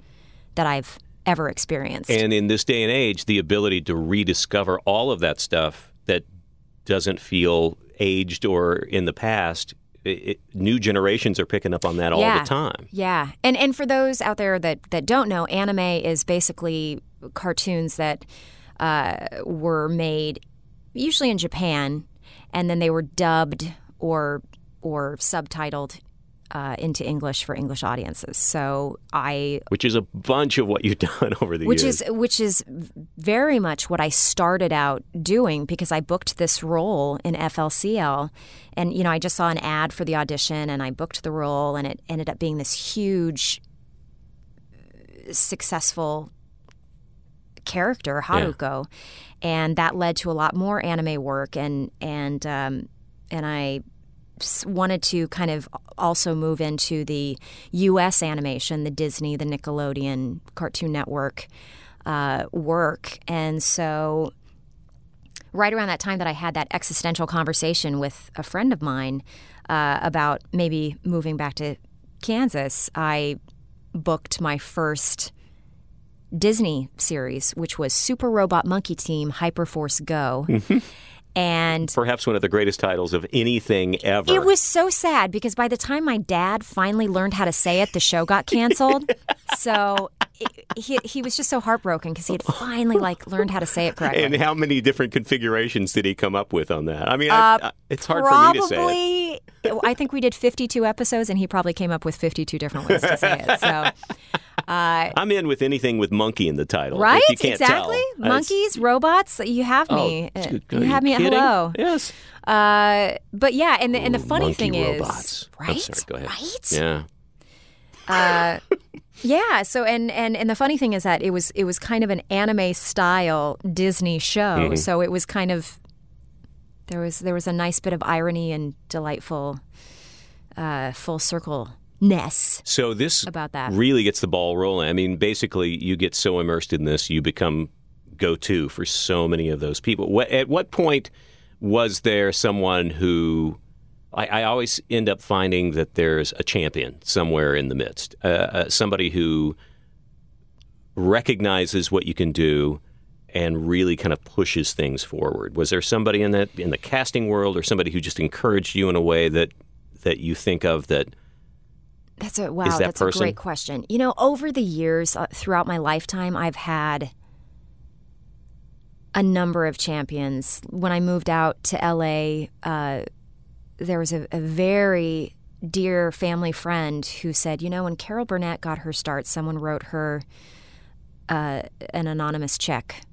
that I've ever experienced. And in this day and age, the ability to rediscover all of that stuff that doesn't feel aged or in the past, new generations are picking up on that all the time. Yeah. And for those out there that don't know, anime is basically cartoons that were made usually in Japan, and then they were dubbed or subtitled into English for English audiences. So which is a bunch of what you've done over the years. Which is very much what I started out doing, because I booked this role in FLCL, and I just saw an ad for the audition, and I booked the role, and it ended up being this huge, successful character, Haruko, and that led to a lot more anime work, and I wanted to kind of also move into the U.S. animation, the Disney, the Nickelodeon, Cartoon Network work. And so right around that time that I had that existential conversation with a friend of mine about maybe moving back to Kansas, I booked my first Disney series, which was Super Robot Monkey Team Hyperforce Go. Mm-hmm. And perhaps one of the greatest titles of anything ever. It was so sad, because by the time my dad finally learned how to say it, the show got canceled. So he was just so heartbroken, because he had finally learned how to say it correctly. And how many different configurations did he come up with on that? I mean, it's hard for me to say it. I think we did 52 episodes, and he probably came up with 52 different ways to say it. So I'm in with anything with monkey in the title. Right? You can't exactly. Tell. Monkeys, robots. You have me. You have me at hello. Yes. But yeah, and the funny thing robots. Is, right? I'm sorry, go ahead. Right? Yeah. Yeah. So and the funny thing is that it was kind of an anime style Disney show. Mm-hmm. So it was kind of there was a nice bit of irony and delightful full circle. Ness. So this really gets the ball rolling. I mean, basically, you get so immersed in this, you become go-to for so many of those people. At what point was there someone who... I always end up finding that there's a champion somewhere in the midst, somebody who recognizes what you can do and really kind of pushes things forward. Was there somebody in the casting world, or somebody who just encouraged you in a way that you think of that... That's a great question. Over the years, throughout my lifetime, I've had a number of champions. When I moved out to LA, there was a very dear family friend who said, when Carol Burnett got her start, someone wrote her an anonymous check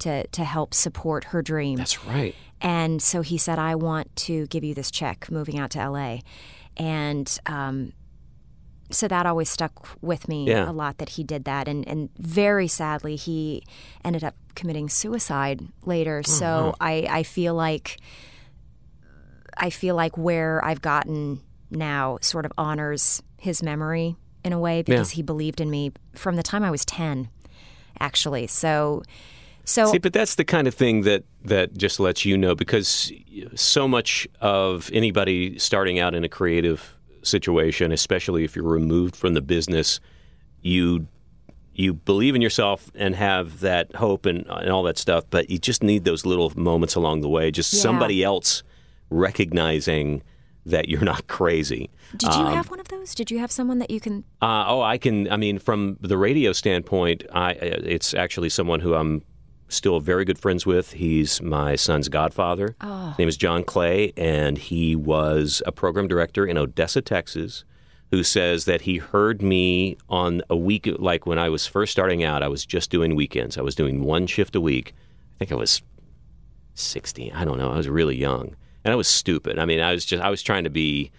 to help support her dream. That's right. And so he said, I want to give you this check moving out to LA. And... so that always stuck with me a lot, that he did that. And very sadly, he ended up committing suicide later. Mm-hmm. So I feel like where I've gotten now sort of honors his memory in a way, because he believed in me from the time I was 10, actually. So see, but that's the kind of thing that just lets you know, because so much of anybody starting out in a creative situation, especially if you're removed from the business, you believe in yourself and have that hope and all that stuff, but you just need those little moments along the way, just somebody else recognizing that you're not crazy. Did you have one of those? Did you have someone that you can... I mean, from the radio standpoint, it's actually someone who I'm still very good friends with. He's my son's godfather. Oh. His name is John Clay, and he was a program director in Odessa, Texas, who says that he heard me on a week, like when I was first starting out, I was just doing weekends. I was doing one shift a week. I think I was 16. I don't know. I was really young. And I was stupid. I mean, I was trying to be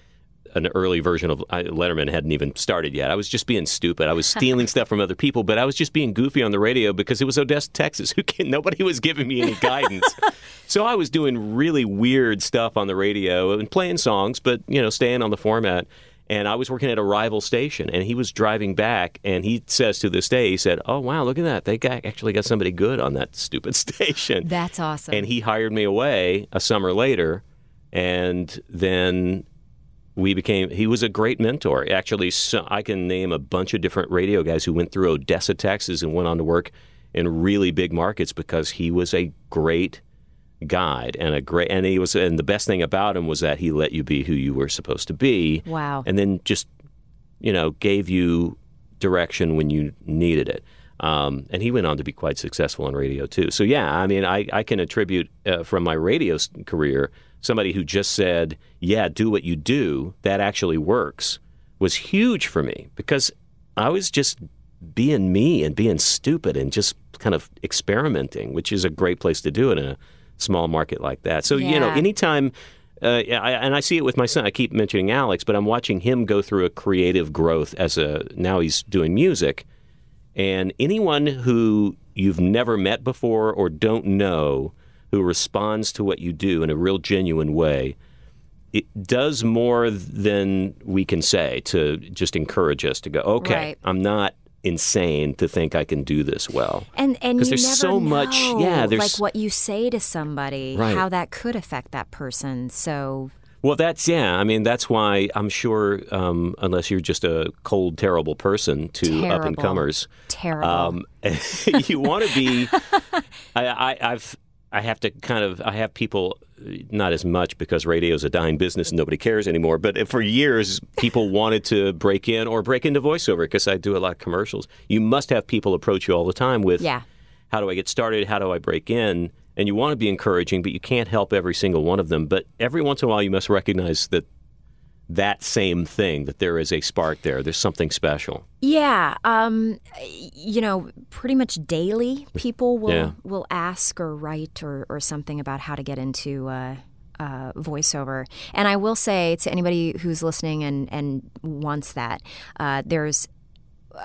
an early version of Letterman hadn't even started yet. I was just being stupid. I was stealing stuff from other people, but I was just being goofy on the radio because it was Odessa, Texas. Nobody was giving me any guidance. So I was doing really weird stuff on the radio and playing songs, but, you know, staying on the format. And I was working at a rival station, and he was driving back, and he says to this day, he said, oh, wow, look at that. They actually got somebody good on that stupid station. That's awesome. And he hired me away a summer later, and then he was a great mentor. Actually, so I can name a bunch of different radio guys who went through Odessa, Texas, and went on to work in really big markets because he was a great guide and the best thing about him was that he let you be who you were supposed to be. Wow. And then just, you know, gave you direction when you needed it. And he went on to be quite successful on radio too. So yeah, I mean, I can attribute from my radio career, somebody who just said, yeah, do what you do, that actually works, was huge for me because I was just being me and being stupid and just kind of experimenting, which is a great place to do it in a small market like that. So, yeah. You know, anytime, and I see it with my son, I keep mentioning Alex, but I'm watching him go through a creative growth now he's doing music. And anyone who you've never met before or don't know who responds to what you do in a real genuine way, it does more than we can say to just encourage us to go, okay, right. I'm not insane to think I can do this well. And you there's never so know, much, yeah, there's, like what you say to somebody, right. How that could affect that person. So, well, that's, yeah, I mean, that's why I'm sure, unless you're just a cold, terrible person to up-and-comers. Terrible. You want to be, I have people, not as much because radio's a dying business and nobody cares anymore, but for years, people wanted to break into voiceover because I do a lot of commercials. You must have people approach you all the time with, yeah. How do I get started? How do I break in? And you want to be encouraging, but you can't help every single one of them. But every once in a while, you must recognize that same thing, that there is a spark there. There's something special. Yeah. You know, pretty much daily people will ask or write or something about how to get into voiceover. And I will say to anybody who's listening and wants that, there's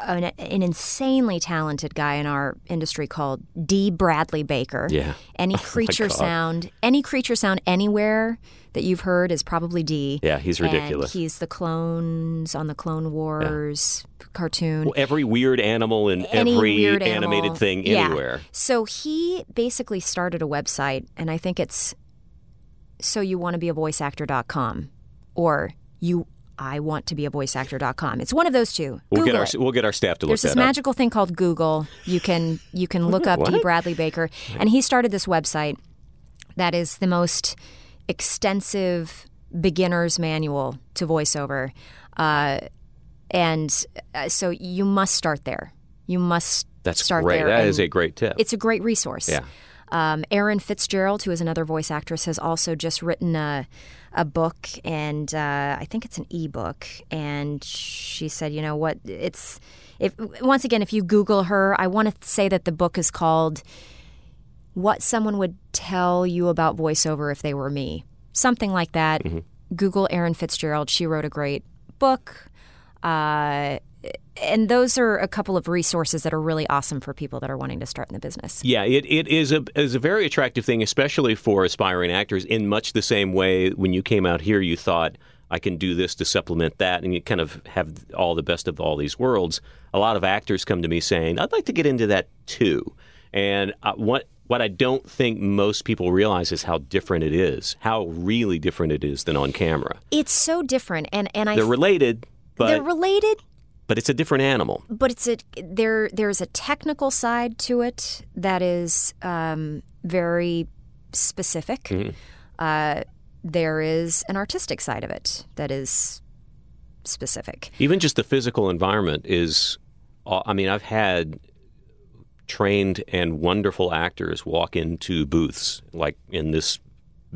an insanely talented guy in our industry called D. Bradley Baker. Yeah. Any creature sound anywhere that you've heard is probably D. Yeah, he's ridiculous. And he's the clones on the Clone Wars cartoon. Well, every weird animal and every animated thing anywhere. So he basically started a website, and I think it's soyouwanttobeavoiceactor.com or iwanttobeavoiceactor.com. It's one of those two. We'll get our staff to look that up. There's this magical thing called Google. You can look up D. Bradley Baker. And he started this website that is the most extensive beginner's manual to voiceover. So you must start there. That's great. That is a great tip. It's a great resource. Yeah. Erin Fitzgerald, who is another voice actress, has also just written a book, and I think it's an ebook. And she said, you know what? If you Google her, I want to say that the book is called "What Someone Would Tell You About Voiceover If They Were Me," something like that. Mm-hmm. Google Erin Fitzgerald. She wrote a great book. And those are a couple of resources that are really awesome for people that are wanting to start in the business. Yeah, it is a very attractive thing, especially for aspiring actors, in much the same way when you came out here, you thought, I can do this to supplement that, and you kind of have all the best of all these worlds. A lot of actors come to me saying, I'd like to get into that too. And what I don't think most people realize is how different it is, how really different it is than on camera. It's so different. And they're related, but... They're related, but it's a different animal. But there's a technical side to it that is very specific. Mm-hmm. There is an artistic side of it that is specific. Even just the physical environment is, I mean, I've had trained and wonderful actors walk into booths like in this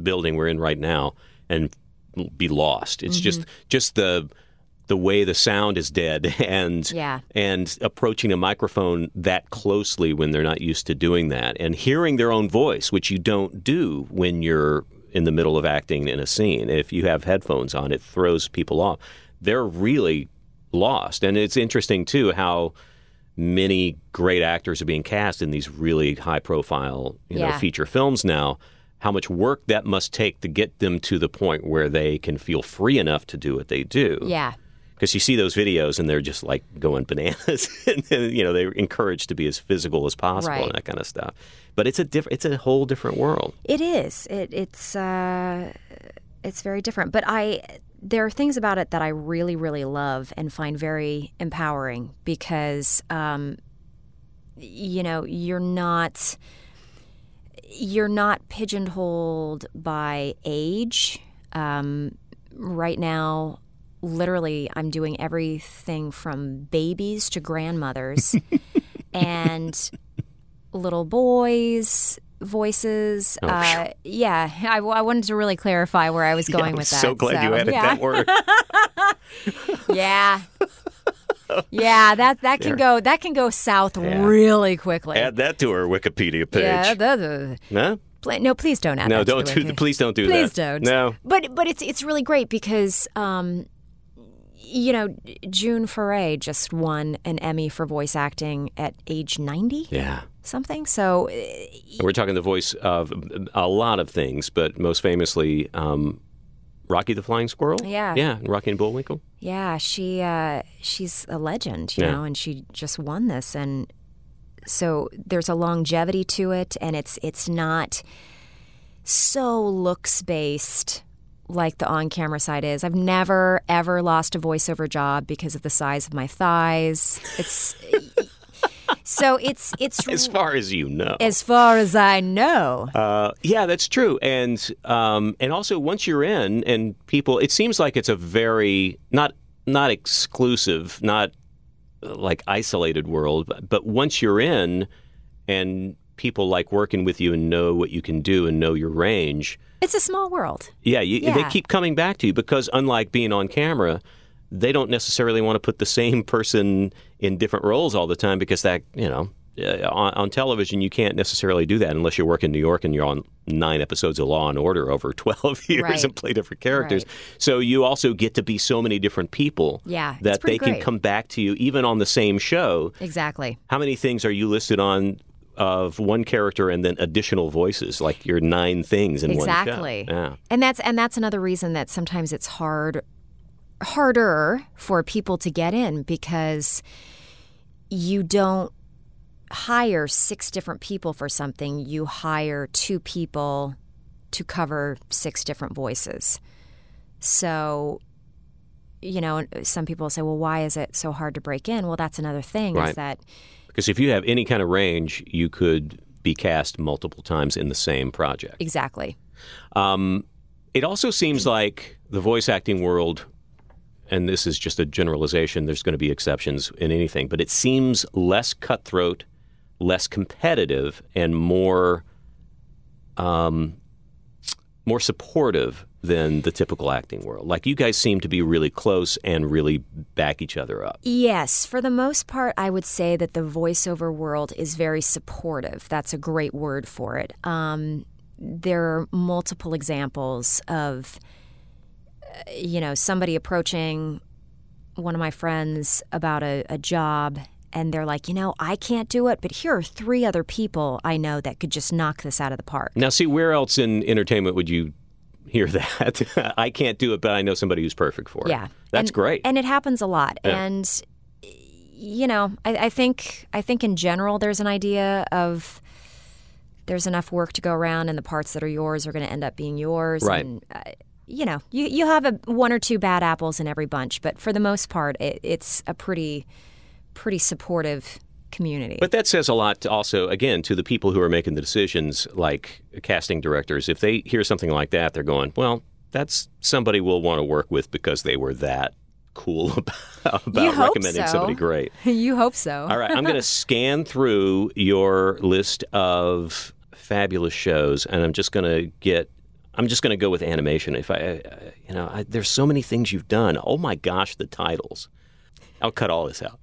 building we're in right now and be lost. It's just the way the sound is dead and approaching a microphone that closely when they're not used to doing that and hearing their own voice, which you don't do when you're in the middle of acting in a scene. If you have headphones on, it throws people off. They're really lost. And it's interesting, too, how many great actors are being cast in these really high-profile, you know, feature films now. How much work that must take to get them to the point where they can feel free enough to do what they do. Yeah. Because you see those videos and they're just like going bananas. And, you know, they're encouraged to be as physical as possible and that kind of stuff. But it's a whole different world. It is. It's very different. But there are things about it that I really, really love and find very empowering because, you know, you're not pigeonholed by age. Right now, literally, I'm doing everything from babies to grandmothers and little boys' voices. Oh, I wanted to really clarify where I was going with that. So glad you added that word. Yeah, that can go south really quickly. Add that to her Wikipedia page. Yeah, no, please don't add that. No, please don't do that. Please don't. No. But it's really great because you know, June Foray just won an Emmy for voice acting at age 90. Yeah. Something. So we're talking the voice of a lot of things, but most famously Rocky the Flying Squirrel? Yeah. Yeah, Rocky and Bullwinkle. Yeah, she's a legend, you know, and she just won this. And so there's a longevity to it, and it's not so looks-based like the on-camera side is. I've never, ever lost a voiceover job because of the size of my thighs. It's... So it's as far as you know. As far as I know. Yeah, that's true. And also once you're in and people, it seems like it's a very not exclusive, not like isolated world. But once you're in and people like working with you and know what you can do and know your range. It's a small world. Yeah, they keep coming back to you because unlike being on camera, they don't necessarily want to put the same person in different roles all the time because that, you know, on television, you can't necessarily do that unless you work in New York and you're on 9 episodes of Law and Order over 12 years and play different characters. Right. So you also get to be so many different people that they can come back to you even on the same show. Exactly. How many things are you listed on of one character and then additional voices, like your 9 things in one show? Exactly. Yeah. And that's another reason that sometimes it's harder for people to get in because you don't hire 6 different people for something. You hire 2 people to cover 6 different voices. So, you know, some people say, well, why is it so hard to break in? Well, that's another thing is that... Because if you have any kind of range, you could be cast multiple times in the same project. Exactly. It also seems like the voice acting world... And this is just a generalization. There's going to be exceptions in anything. But it seems less cutthroat, less competitive, and more supportive than the typical acting world. Like, you guys seem to be really close and really back each other up. Yes. For the most part, I would say that the voiceover world is very supportive. That's a great word for it. There are multiple examples of... you know, somebody approaching one of my friends about a job, and they're like, you know, I can't do it, but here are 3 other people I know that could just knock this out of the park. Now, see, where else in entertainment would you hear that? I can't do it, but I know somebody who's perfect for it. Yeah. That's great. And it happens a lot. Yeah. And, you know, I think in general there's an idea of... there's enough work to go around, and the parts that are yours are going to end up being yours. Right. And, you know, you have one or 2 bad apples in every bunch, but for the most part, it's a pretty supportive community. But that says a lot also, again, to the people who are making the decisions, like casting directors. If they hear something like that, they're going, well, that's somebody we'll want to work with because they were that cool about recommending somebody great. You hope so. All right, I'm going to scan through your list of fabulous shows, and I'm just going to go with animation. There's so many things you've done. Oh my gosh, the titles. I'll cut all this out.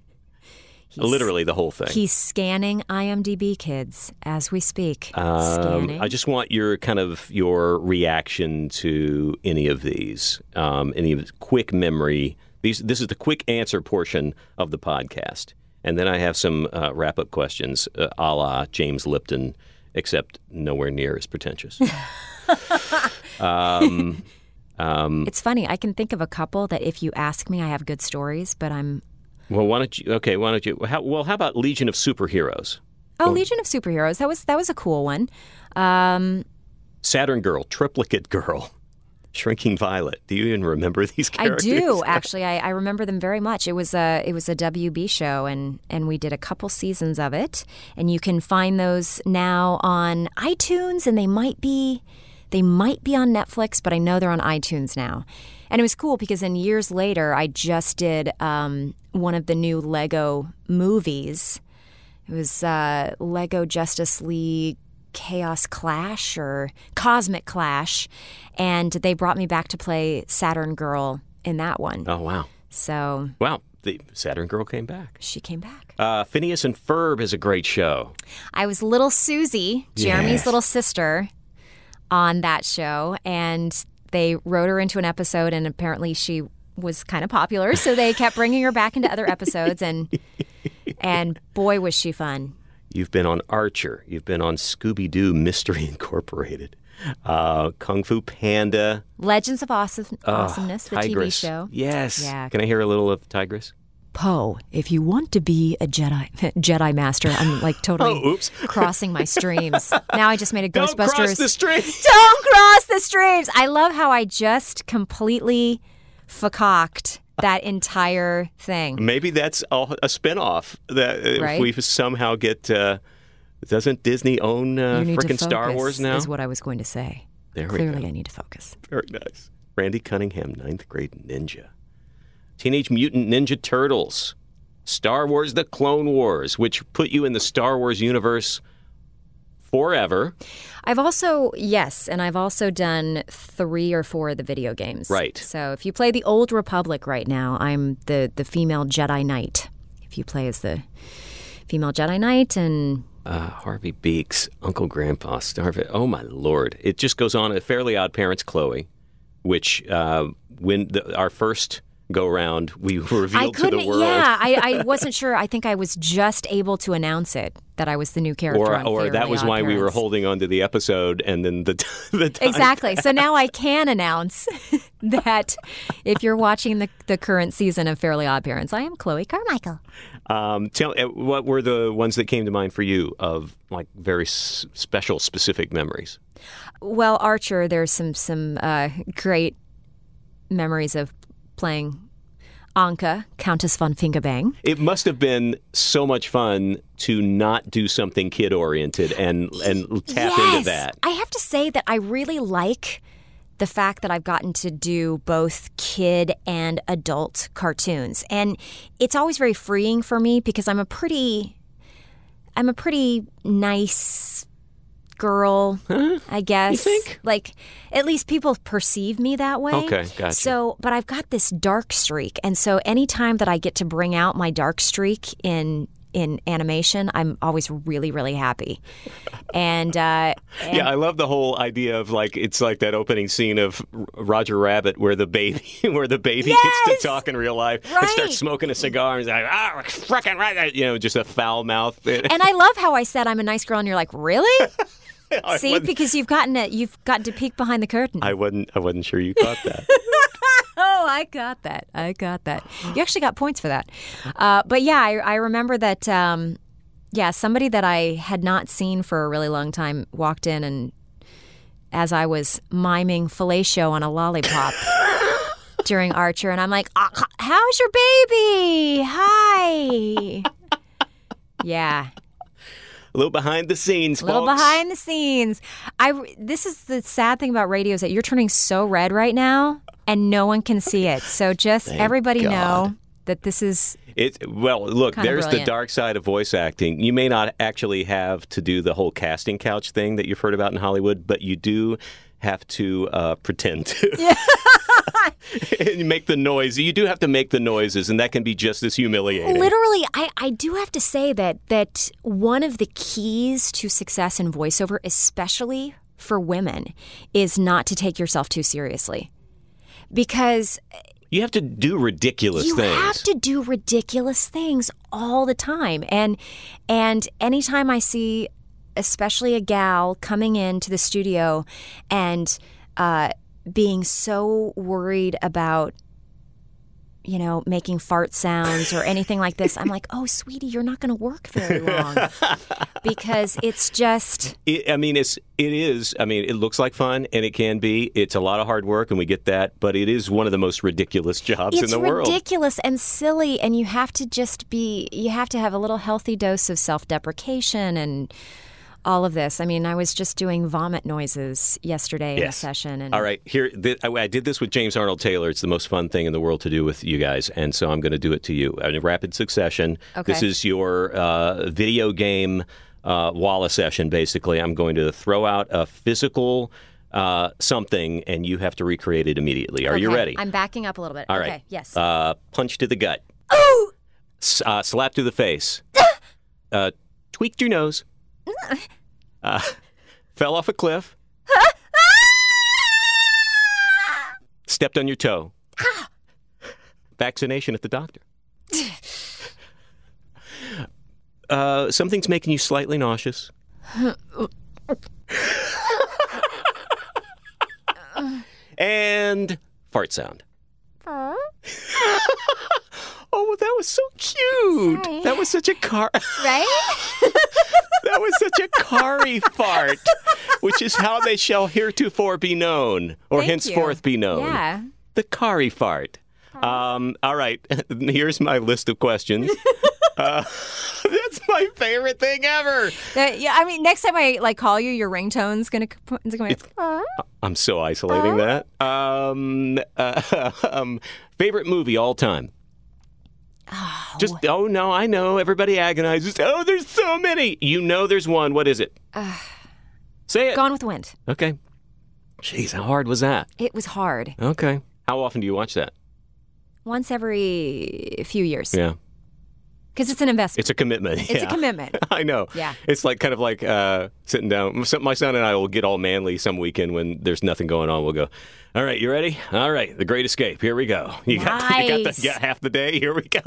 Literally the whole thing. He's scanning IMDb, kids, as we speak. I just want your reaction to any of these. Any of the quick memory. This is the quick answer portion of the podcast. And then I have some wrap-up questions a la James Lipton, except nowhere near as pretentious. It's funny. I can think of a couple that if you ask me, I have good stories, but I'm... Well, why don't you? How about Legion of Superheroes? Legion of Superheroes. That was a cool one. Saturn Girl, Triplicate Girl, Shrinking Violet. Do you even remember these characters? I do, actually. I remember them very much. It was a WB show, and we did a couple seasons of it. And you can find those now on iTunes, and they might be on Netflix, but I know they're on iTunes now. And it was cool because then years later, I just did one of the new Lego movies. It was Lego Justice League Chaos Clash or Cosmic Clash. And they brought me back to play Saturn Girl in that one. Oh, wow. So. Wow. The Saturn Girl came back. She came back. Phineas and Ferb is a great show. I was little Susie, Jeremy's little sister, on that show. And... they wrote her into an episode, and apparently she was kind of popular, so they kept bringing her back into other episodes, and boy, was she fun. You've been on Archer. You've been on Scooby-Doo Mystery Incorporated, Kung Fu Panda. Legends of Awesomeness, Tigress. The TV show. Yes. Yeah. Can I hear a little of Tigress? Poe, if you want to be a Jedi Master, I'm like totally crossing my streams. Now I just made a Ghostbusters. Don't cross the streams. Don't cross the streams. I love how I just completely fakaked that entire thing. Maybe that's a spinoff that if we somehow get. Doesn't Disney own freaking Star Wars now? Is what I was going to say. There we go. Clearly, I need to focus. Very nice. Randy Cunningham, 9th grade ninja. Teenage Mutant Ninja Turtles, Star Wars The Clone Wars, which put you in the Star Wars universe forever. I've also done 3 or 4 of the video games. Right. So if you play the Old Republic right now, I'm the female Jedi Knight. If you play as the female Jedi Knight and... Harvey Beaks, Uncle Grandpa, Starvey. Oh, my Lord. It just goes on. Fairly Odd Parents, Chloe, which when our first... go round, we revealed to the world. Yeah, I wasn't sure. I think I was just able to announce it, that I was the new character on Fairly Odd Parents. Or that was why we were holding on to the episode and then the time Exactly. Passed. So now I can announce that if you're watching the current season of Fairly Odd Parents, I am Chloe Carmichael. Tell what were the ones that came to mind for you of like very special, specific memories? Well, Archer, there's some great memories of playing Anka, Countess von Fingerbang. It must have been so much fun to not do something kid-oriented and tap into that. I have to say that I really like the fact that I've gotten to do both kid and adult cartoons. And it's always very freeing for me because I'm a pretty nice girl, huh? I guess. You think? Like, at least people perceive me that way. Okay, gotcha. So, but I've got this dark streak, and so anytime that I get to bring out my dark streak in animation, I'm always really, really happy. And yeah, I love the whole idea of like it's like that opening scene of Roger Rabbit where the baby gets to talk in real life and starts smoking a cigar and is like, frickin' right, just a foul mouth. And I love how I said I'm a nice girl, and you're like, really? See, because you've gotten to peek behind the curtain. I wasn't sure you caught that. I got that. You actually got points for that. But yeah, I remember that. Somebody that I had not seen for a really long time walked in, and as I was miming fellatio on a lollipop during Archer, and I'm like, "How's your baby? Hi." Yeah. A little behind the scenes, folks. A little behind the scenes. This is the sad thing about radio is that you're turning so red right now and no one can see it. So just everybody know that this is look, there's brilliant. The dark side of voice acting. You may not actually have to do the whole casting couch thing that you've heard about in Hollywood, but you do have to pretend to. Yeah. And make the noise. You do have to make the noises, and that can be just as humiliating. Literally, I do have to say that one of the keys to success in voiceover, especially for women, is not to take yourself too seriously. Because you have to do ridiculous things. You have to do ridiculous things all the time. And anytime I see, especially a gal coming into the studio and being so worried about, you know, making fart sounds or anything like this, I'm like, oh, sweetie, you're not going to work very long. Because it's just... It looks like fun, and it can be. It's a lot of hard work, and we get that, but it is one of the most ridiculous jobs in the world. It's ridiculous and silly, and you have to just be... You have to have a little healthy dose of self-deprecation and... all of this. I mean, I was just doing vomit noises yesterday in a session. And... all right. Here, I did this with James Arnold Taylor. It's the most fun thing in the world to do with you guys. And so I'm going to do it to you in rapid succession. Okay. This is your video game Walla session, basically. I'm going to throw out a physical something, and you have to recreate it immediately. Are you ready? I'm backing up a little bit. All right. Okay. Yes. Punch to the gut. Oh! Slap to the face. Tweaked your nose. Fell off a cliff. Stepped on your toe. Vaccination at the doctor. Something's making you slightly nauseous. And fart sound. Oh, well, that was so cute. Sorry. That was such a right? That was such a Kari fart, which is how they shall heretofore be known, or henceforth be known. Yeah. The Kari fart. All right, here's my list of questions. That's my favorite thing ever. Next time I call you, your ringtone's going to come out. I'm so isolating that. Favorite movie all time. Oh. I know. Everybody agonizes. Oh, there's so many. You know there's one. What is it? Say it. Gone with the Wind. Okay. Jeez, how hard was that? It was hard. Okay. How often do you watch that? Once every few years. Yeah. Because it's an investment. It's a commitment. It's a commitment. I know. Yeah. It's kind of like sitting down. My son and I will get all manly some weekend when there's nothing going on. We'll go, all right, you ready? All right, The Great Escape. Here we go. You got half the day. Here we go.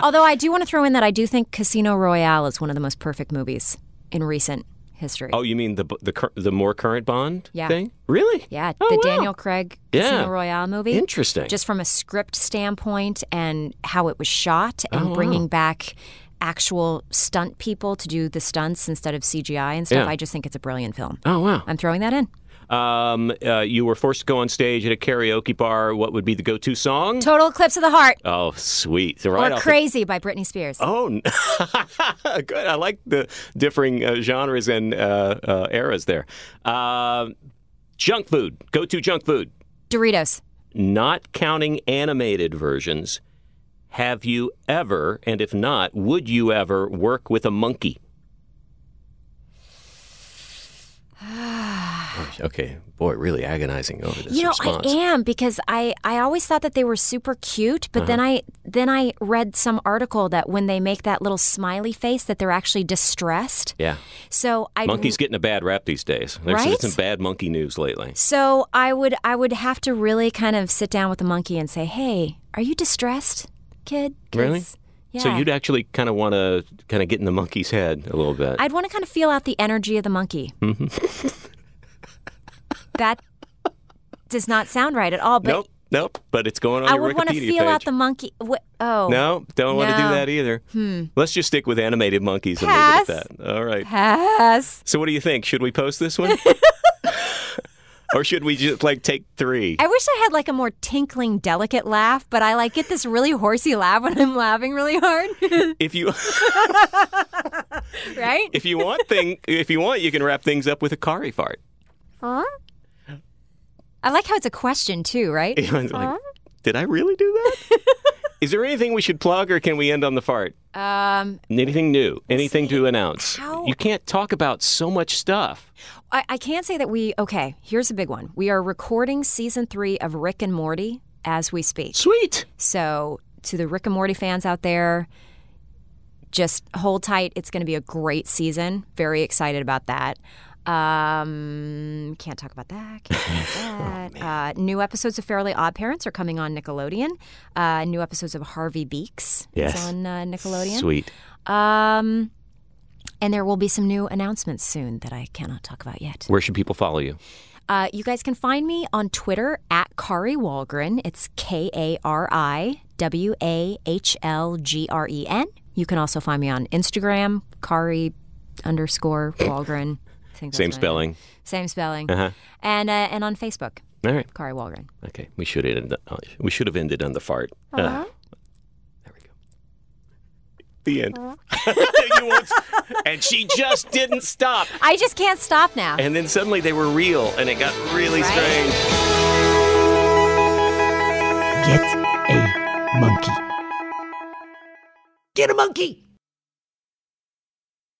Although I do want to throw in that I do think Casino Royale is one of the most perfect movies in recent history. Oh, you mean the more current Bond thing? Really? Yeah, Daniel Craig Casino Royale movie. Interesting. Just from a script standpoint and how it was shot and bringing back actual stunt people to do the stunts instead of CGI and stuff. Yeah. I just think it's a brilliant film. Oh, wow. I'm throwing that in. You were forced to go on stage at a karaoke bar. What would be the go-to song? Total Eclipse of the Heart. Oh, sweet. Right, or Crazy by Britney Spears. Oh, good. I like the differing genres and eras there. Junk food. Go-to junk food. Doritos. Not counting animated versions, have you ever, and if not, would you ever work with a monkey? Okay, boy, really agonizing over this response. I am, because I always thought that they were super cute, but then I read some article that when they make that little smiley face that they're actually distressed. Yeah. So monkeys getting a bad rap these days. There's some bad monkey news lately. So I would have to really kind of sit down with the monkey and say, "Hey, are you distressed, kid?" Really? Yeah. So you'd actually kind of want to kind of get in the monkey's head a little bit. I'd want to kind of feel out the energy of the monkey. Mm-hmm. That does not sound right at all. But nope. But it's going on your Wikipedia page. I would want to feel out the monkey. No, don't want to do that either. Let's just stick with animated monkeys and leave it at that. All right. Pass. So what do you think? Should we post this one? Or should we just take three? I wish I had a more tinkling, delicate laugh, but I get this really horsey laugh when I'm laughing really hard. If you right? If you want, you can wrap things up with a Kari fart. Huh? I like how it's a question, too, right? Like, did I really do that? Is there anything we should plug, or can we end on the fart? Anything new? Anything to announce? You can't talk about so much stuff. I can't say that we... Okay, here's a big one. We are recording Season 3 of Rick and Morty as we speak. Sweet! So, to the Rick and Morty fans out there, just hold tight. It's going to be a great season. Very excited about that. Can't talk about that. New episodes of Fairly OddParents are coming on Nickelodeon. New episodes of Harvey Beaks is on Nickelodeon. Sweet. And there will be some new announcements soon that I cannot talk about yet. Where should people follow you? You guys can find me on Twitter at Kari Wahlgren. It's KariWahlgren. You can also find me on Instagram, Kari_Wahlgren. Same spelling. Same spelling. And on Facebook. All right. Kari Wahlgren. Okay. We should end. We should have ended on the fart. There we go. The end. And she just didn't stop. I just can't stop now. And then suddenly they were real, and it got really strange. Get a monkey. Get a monkey!